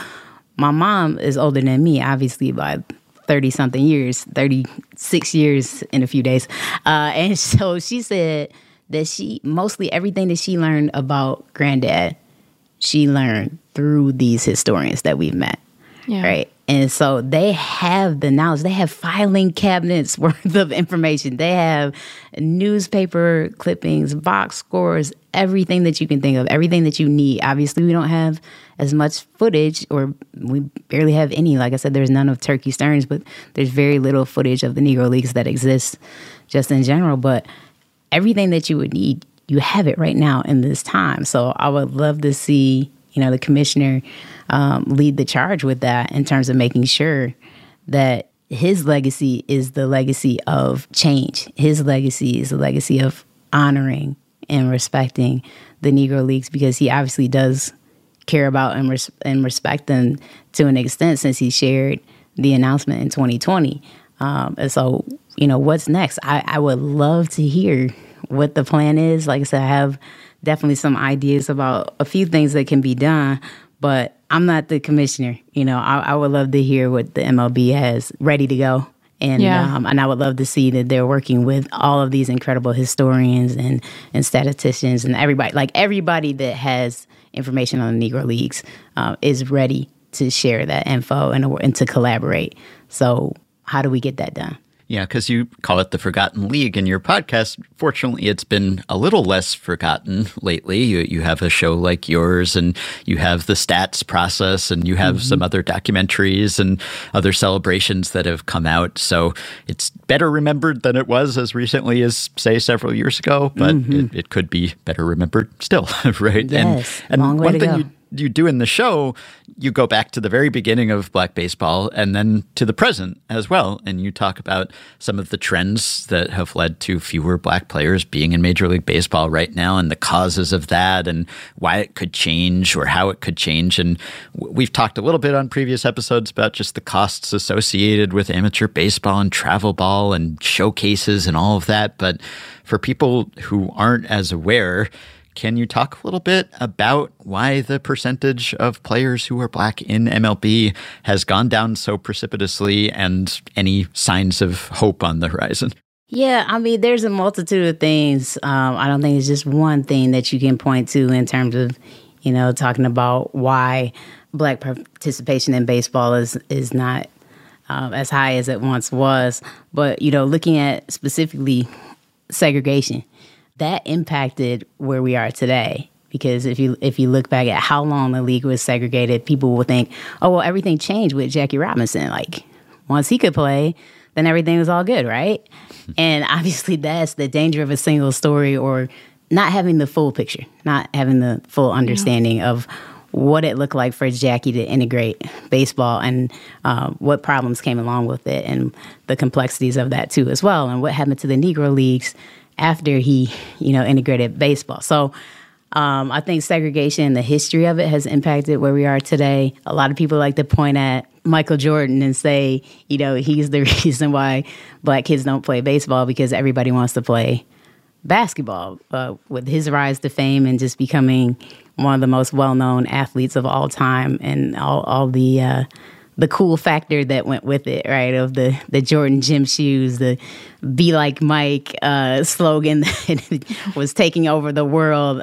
My mom is older than me, obviously, by 30 something years, 36 years in a few days. And so she said that mostly everything that she learned about Granddad, she learned through these historians that we've met. Yeah. Right. And so they have the knowledge. They have filing cabinets worth of information. They have newspaper clippings, box scores, everything that you can think of, everything that you need. Obviously, we don't have as much footage, or we barely have any. Like I said, there's none of Turkey Stearnes, but there's very little footage of the Negro Leagues that exists just in general. But everything that you would need, you have it right now in this time. So I would love to see, you know, the commissioner lead the charge with that in terms of making sure that his legacy is the legacy of change. His legacy is the legacy of honoring and respecting the Negro Leagues, because he obviously does care about and respect them to an extent since he shared the announcement in 2020. And so, you know, what's next? I would love to hear what the plan is. Like I said, I have definitely some ideas about a few things that can be done, but I'm not the commissioner. You know, I would love to hear what the MLB has ready to go. And I would love to see that they're working with all of these incredible historians and statisticians and everybody. Like, everybody that has information on the Negro Leagues is ready to share that info and to collaborate. So how do we get that done? Yeah, because you call it the Forgotten League in your podcast. Fortunately, it's been a little less forgotten lately. You have a show like yours, and you have the stats process, and you have some other documentaries and other celebrations that have come out. So it's better remembered than it was as recently as, say, several years ago, but it could be better remembered still, right? Yes, and long way one to thing go. You do in the show, you go back to the very beginning of Black baseball and then to the present as well. And you talk about some of the trends that have led to fewer Black players being in Major League Baseball right now, and the causes of that, and why it could change or how it could change. And we've talked a little bit on previous episodes about just the costs associated with amateur baseball and travel ball and showcases and all of that. But for people who aren't as aware, can you talk a little bit about why the percentage of players who are Black in MLB has gone down so precipitously, and any signs of hope on the horizon? Yeah, I mean, there's a multitude of things. I don't think it's just one thing that you can point to in terms of, you know, talking about why Black participation in baseball is not as high as it once was. But, you know, looking at specifically segregation, that impacted where we are today, because if you look back at how long the league was segregated, people will think, oh, well, everything changed with Jackie Robinson. Like, once he could play, then everything was all good, right? And obviously that's the danger of a single story, or not having the full picture, not having the full understanding of what it looked like for Jackie to integrate baseball, and what problems came along with it, and the complexities of that too as well, and what happened to the Negro Leagues after he, you know, integrated baseball. So I think segregation and the history of it has impacted where we are today. A lot of people like to point at Michael Jordan and say, you know, he's the reason why Black kids don't play baseball, because everybody wants to play basketball. With his rise to fame and just becoming one of the most well-known athletes of all time, and all the cool factor that went with it, right? Of the Jordan gym shoes, the "Be Like Mike" slogan that was taking over the world.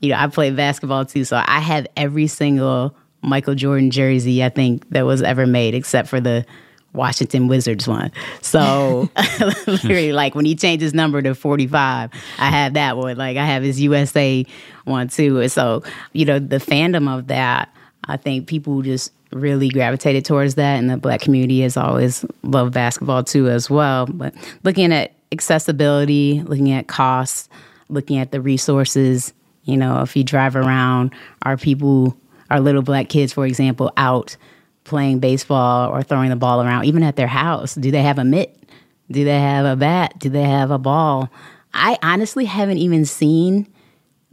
You know, I played basketball too, so I have every single Michael Jordan jersey I think that was ever made, except for the Washington Wizards one. So literally, like, when he changed his number to 45, I have that one. Like, I have his USA one too. And so, you know, the fandom of that, I think people just really gravitated towards that, and the Black community has always loved basketball too as well. But looking at accessibility, looking at costs, looking at the resources. You know, if you drive around, are people, are little black kids, for example, out playing baseball or throwing the ball around, even at their house? Do they have a mitt? Do they have a bat? Do they have a ball? I honestly haven't even seen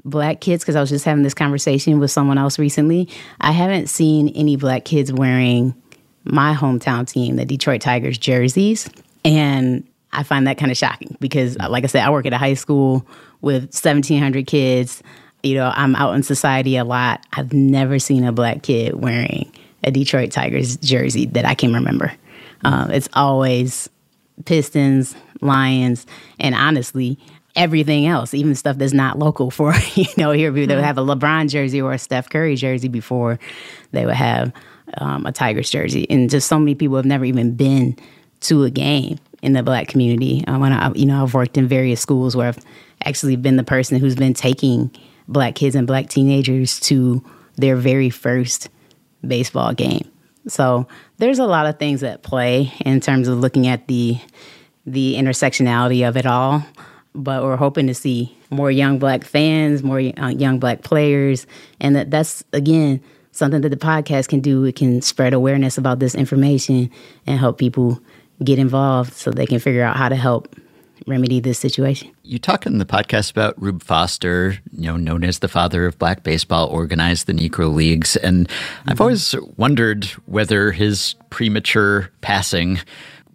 black kids, because I was just having this conversation with someone else recently. I haven't seen any black kids wearing my hometown team, the Detroit Tigers, jerseys. And I find that kind of shocking because, like I said, I work at a high school with 1,700 kids. You know, I'm out in society a lot. I've never seen a black kid wearing a Detroit Tigers jersey that I can remember. It's always Pistons, Lions, and honestly, everything else, even stuff that's not local. For, you know, here people, they would have a LeBron jersey or a Steph Curry jersey before they would have a Tigers jersey. And just so many people have never even been to a game in the black community. When I, you know, I've worked in various schools where I've actually been the person who's been taking black kids and black teenagers to their very first baseball game. So there's a lot of things at play in terms of looking at the intersectionality of it all. But we're hoping to see more young black fans, more young black players. And that's, again, something that the podcast can do. It can spread awareness about this information and help people get involved so they can figure out how to help remedy this situation. You talk in the podcast about Rube Foster, you know, known as the father of black baseball, organized the Negro Leagues. And I've always wondered whether his premature passing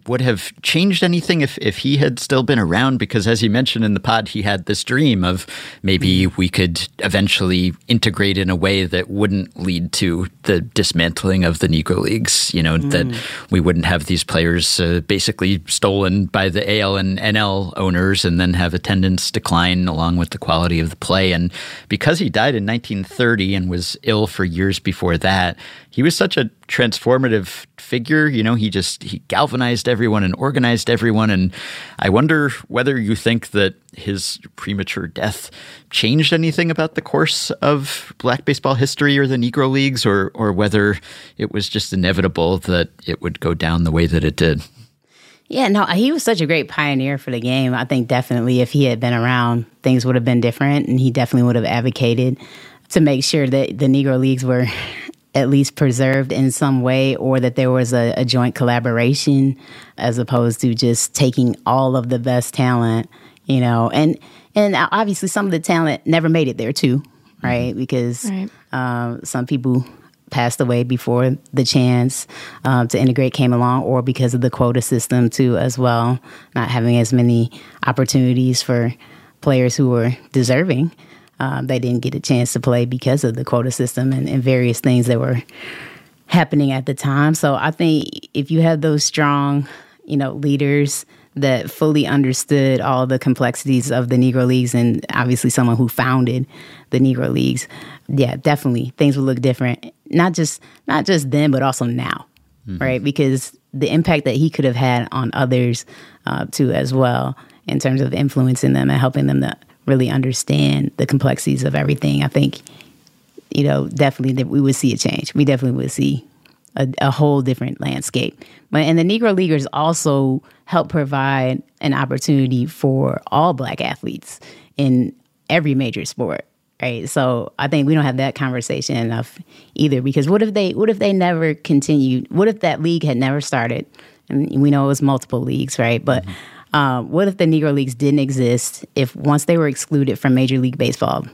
would have changed anything if he had still been around, because as you mentioned in the pod, he had this dream of maybe we could eventually integrate in a way that wouldn't lead to the dismantling of the Negro Leagues, you know, that we wouldn't have these players basically stolen by the AL and NL owners and then have attendance decline along with the quality of the play. And because he died in 1930 and was ill for years before that, he was such a transformative figure. You know, he galvanized everyone and organized everyone. And I wonder whether you think that his premature death changed anything about the course of black baseball history or the Negro Leagues, or whether it was just inevitable that it would go down the way that it did. Yeah, no, he was such a great pioneer for the game. I think definitely if he had been around, things would have been different, and he definitely would have advocated to make sure that the Negro Leagues were at least preserved in some way, or that there was a joint collaboration as opposed to just taking all of the best talent, you know. And obviously some of the talent never made it there too, right? Because some people passed away before the chance to integrate came along, or because of the quota system too as well, not having as many opportunities for players who were deserving. They didn't get a chance to play because of the quota system and various things that were happening at the time. So I think if you have those strong, you know, leaders that fully understood all the complexities of the Negro Leagues, and obviously someone who founded the Negro Leagues, yeah, definitely things would look different. Not just then, but also now, right? Because the impact that he could have had on others too as well, in terms of influencing them and helping them to really understand the complexities of everything. I think, you know, definitely that we would see a change. We definitely would see a whole different landscape. And the Negro Leaguers also help provide an opportunity for all black athletes in every major sport, right? So I think we don't have that conversation enough either, because what if they never continued? What if that league had never started? And we know it was multiple leagues, right? But what if the Negro Leagues didn't exist, if once they were excluded from Major League Baseball,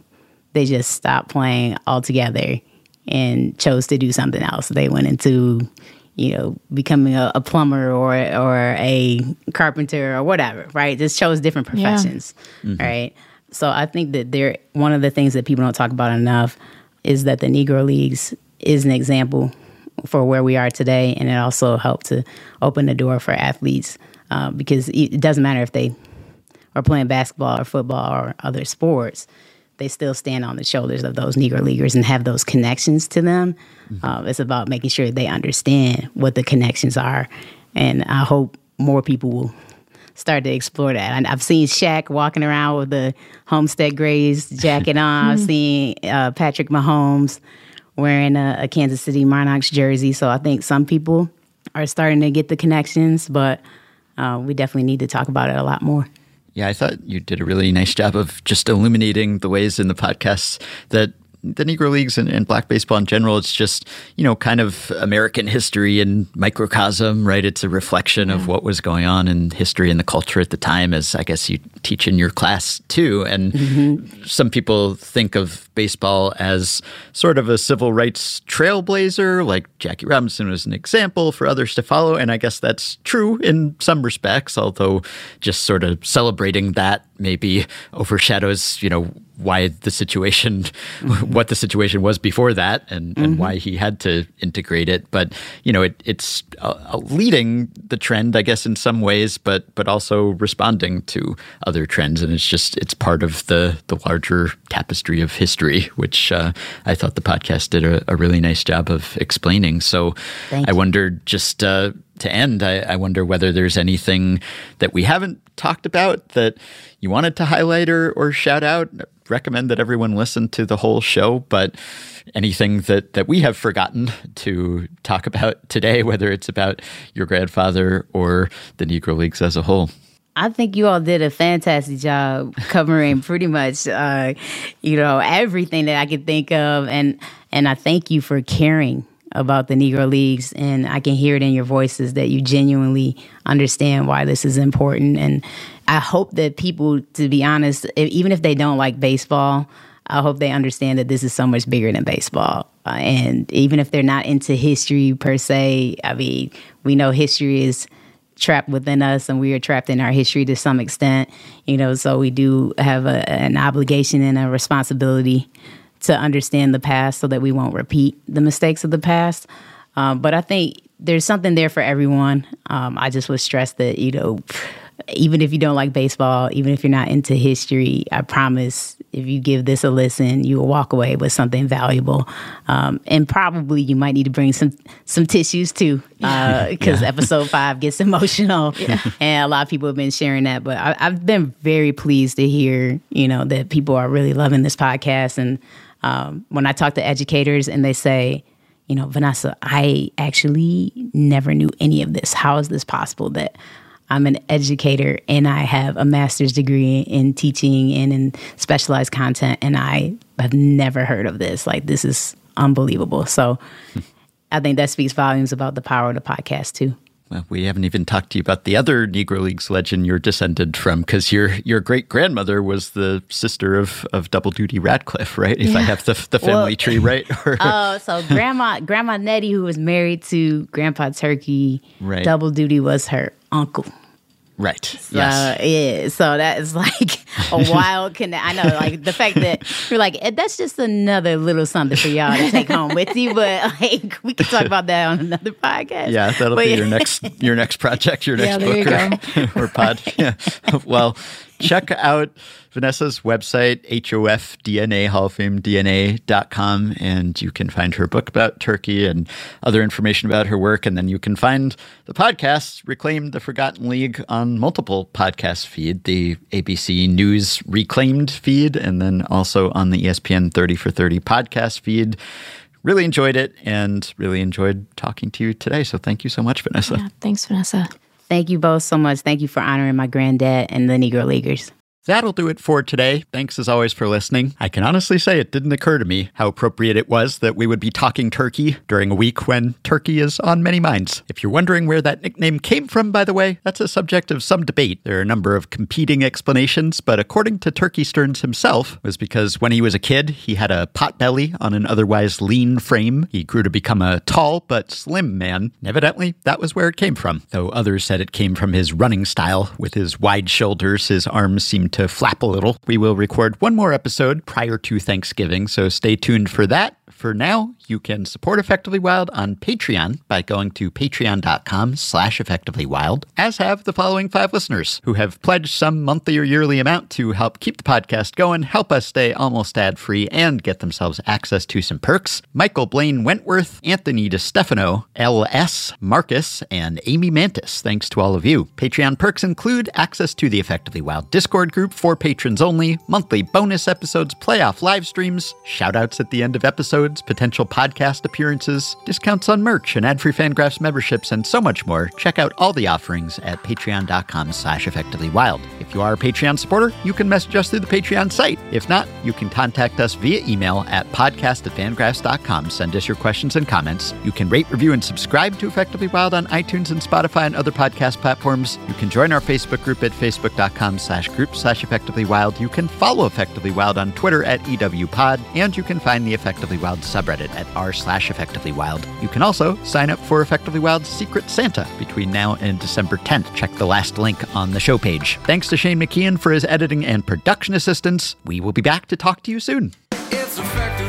they just stopped playing altogether and chose to do something else? They went into, you know, becoming a plumber or a carpenter or whatever, right? Just chose different professions, right? So I think that one of the things that people don't talk about enough is that the Negro Leagues is an example for where we are today, and it also helped to open the door for athletes. Because it doesn't matter if they are playing basketball or football or other sports, they still stand on the shoulders of those Negro Leaguers and have those connections to them. It's about making sure they understand what the connections are. And I hope more people will start to explore that. And I've seen Shaq walking around with the Homestead Grays jacket on. I've seen Patrick Mahomes wearing a Kansas City Monarchs jersey. So I think some people are starting to get the connections, but we definitely need to talk about it a lot more. Yeah, I thought you did a really nice job of just illuminating the ways in the podcast that the Negro Leagues and Black baseball in general, it's just, you know, kind of American history in microcosm, right? It's a reflection of what was going on in history and the culture at the time, as I guess you teach in your class too. And some people think of baseball as sort of a civil rights trailblazer, like Jackie Robinson was an example for others to follow. And I guess that's true in some respects, although just sort of celebrating that maybe overshadows, you know, why the situation, what the situation was before that and why he had to integrate it. But, you know, it's leading the trend, I guess, in some ways, but also responding to other trends. And it's just, it's part of the larger tapestry of history, which I thought the podcast did a really nice job of explaining. So I wondered just to end, I wonder whether there's anything that we haven't talked about that you wanted to highlight or shout out. Recommend that everyone listen to the whole show, but anything that we have forgotten to talk about today, whether it's about your grandfather or the Negro Leagues as a whole. I think you all did a fantastic job covering pretty much, you know, everything that I could think of. And I thank you for caring about the Negro Leagues, and I can hear it in your voices that you genuinely understand why this is important. And I hope that people, to be honest, even if they don't like baseball, I hope they understand that this is so much bigger than baseball. And even if they're not into history per se, I mean, we know history is trapped within us and we are trapped in our history to some extent, you know, so we do have an obligation and a responsibility to understand the past so that we won't repeat the mistakes of the past. But I think there's something there for everyone. I just would stress that, you know, even if you don't like baseball, even if you're not into history, I promise if you give this a listen, you will walk away with something valuable. And probably you might need to bring some tissues too, because episode 5 gets emotional. And a lot of people have been sharing that. But I've been very pleased to hear, you know, that people are really loving this podcast. And when I talk to educators and they say, you know, Vanessa, I actually never knew any of this. How is this possible that I'm an educator and I have a master's degree in teaching and in specialized content, and I have never heard of this? Like, this is unbelievable. So I think that speaks volumes about the power of the podcast too. Well, we haven't even talked to you about the other Negro Leagues legend you're descended from, because your great-grandmother was the sister of Double Duty Radcliffe, right? If I have the family tree right. So Grandma Nettie, who was married to Grandpa Turkey, right. Double Duty was her uncle. Right. So, yeah. So that is like a wild connect. I know, like the fact that you're like, that's just another little something for y'all to take home with you. But like, we can talk about that on another podcast. Yeah, that'll be your next project, your next book or pod. Yeah. Well, check out Vanessa's website, HOFDNA, Hall of Fame DNA.com, and you can find her book about Turkey and other information about her work. And then you can find the podcast, Reclaimed: The Forgotten League, on multiple podcast feed, the ABC News Reclaimed feed, and then also on the ESPN 30 for 30 podcast feed. Really enjoyed it and really enjoyed talking to you today. So thank you so much, Vanessa. Yeah, thanks, Vanessa. Thank you both so much. Thank you for honoring my granddad and the Negro Leaguers. That'll do it for today. Thanks as always for listening. I can honestly say it didn't occur to me how appropriate it was that we would be talking turkey during a week when turkey is on many minds. If you're wondering where that nickname came from, by the way, that's a subject of some debate. There are a number of competing explanations, but according to Turkey Stearnes himself, it was because when he was a kid, he had a pot belly on an otherwise lean frame. He grew to become a tall but slim man. Evidently, that was where it came from, though others said it came from his running style. With his wide shoulders, his arms seemed to flap a little. We will record one more episode prior to Thanksgiving, so stay tuned for that. For now, you can support Effectively Wild on Patreon by going to patreon.com/effectivelywild, as have the following 5 listeners who have pledged some monthly or yearly amount to help keep the podcast going, help us stay almost ad-free, and get themselves access to some perks. Michael Blaine Wentworth, Anthony DiStefano, L.S., Marcus, and Amy Mantis. Thanks to all of you. Patreon perks include access to the Effectively Wild Discord group for patrons only, monthly bonus episodes, playoff live streams, shoutouts at the end of episodes, episodes, potential podcast appearances, discounts on merch and ad-free Fangraphs memberships, and so much more, check out all the offerings at patreon.com/effectivelywild. If you are a Patreon supporter, you can message us through the Patreon site. If not, you can contact us via email at podcast@fangraphs.com. Send us your questions and comments. You can rate, review, and subscribe to Effectively Wild on iTunes and Spotify and other podcast platforms. You can join our Facebook group at facebook.com/group/effectivelywild. You can follow Effectively Wild on Twitter at EWPod, and you can find the Effectively Wild subreddit at r/effectivelywild. You can also sign up for Effectively Wild's Secret Santa between now and December 10th. Check the last link on the show page. Thanks to Shane McKeon for his editing and production assistance. We will be back to talk to you soon. It's effective.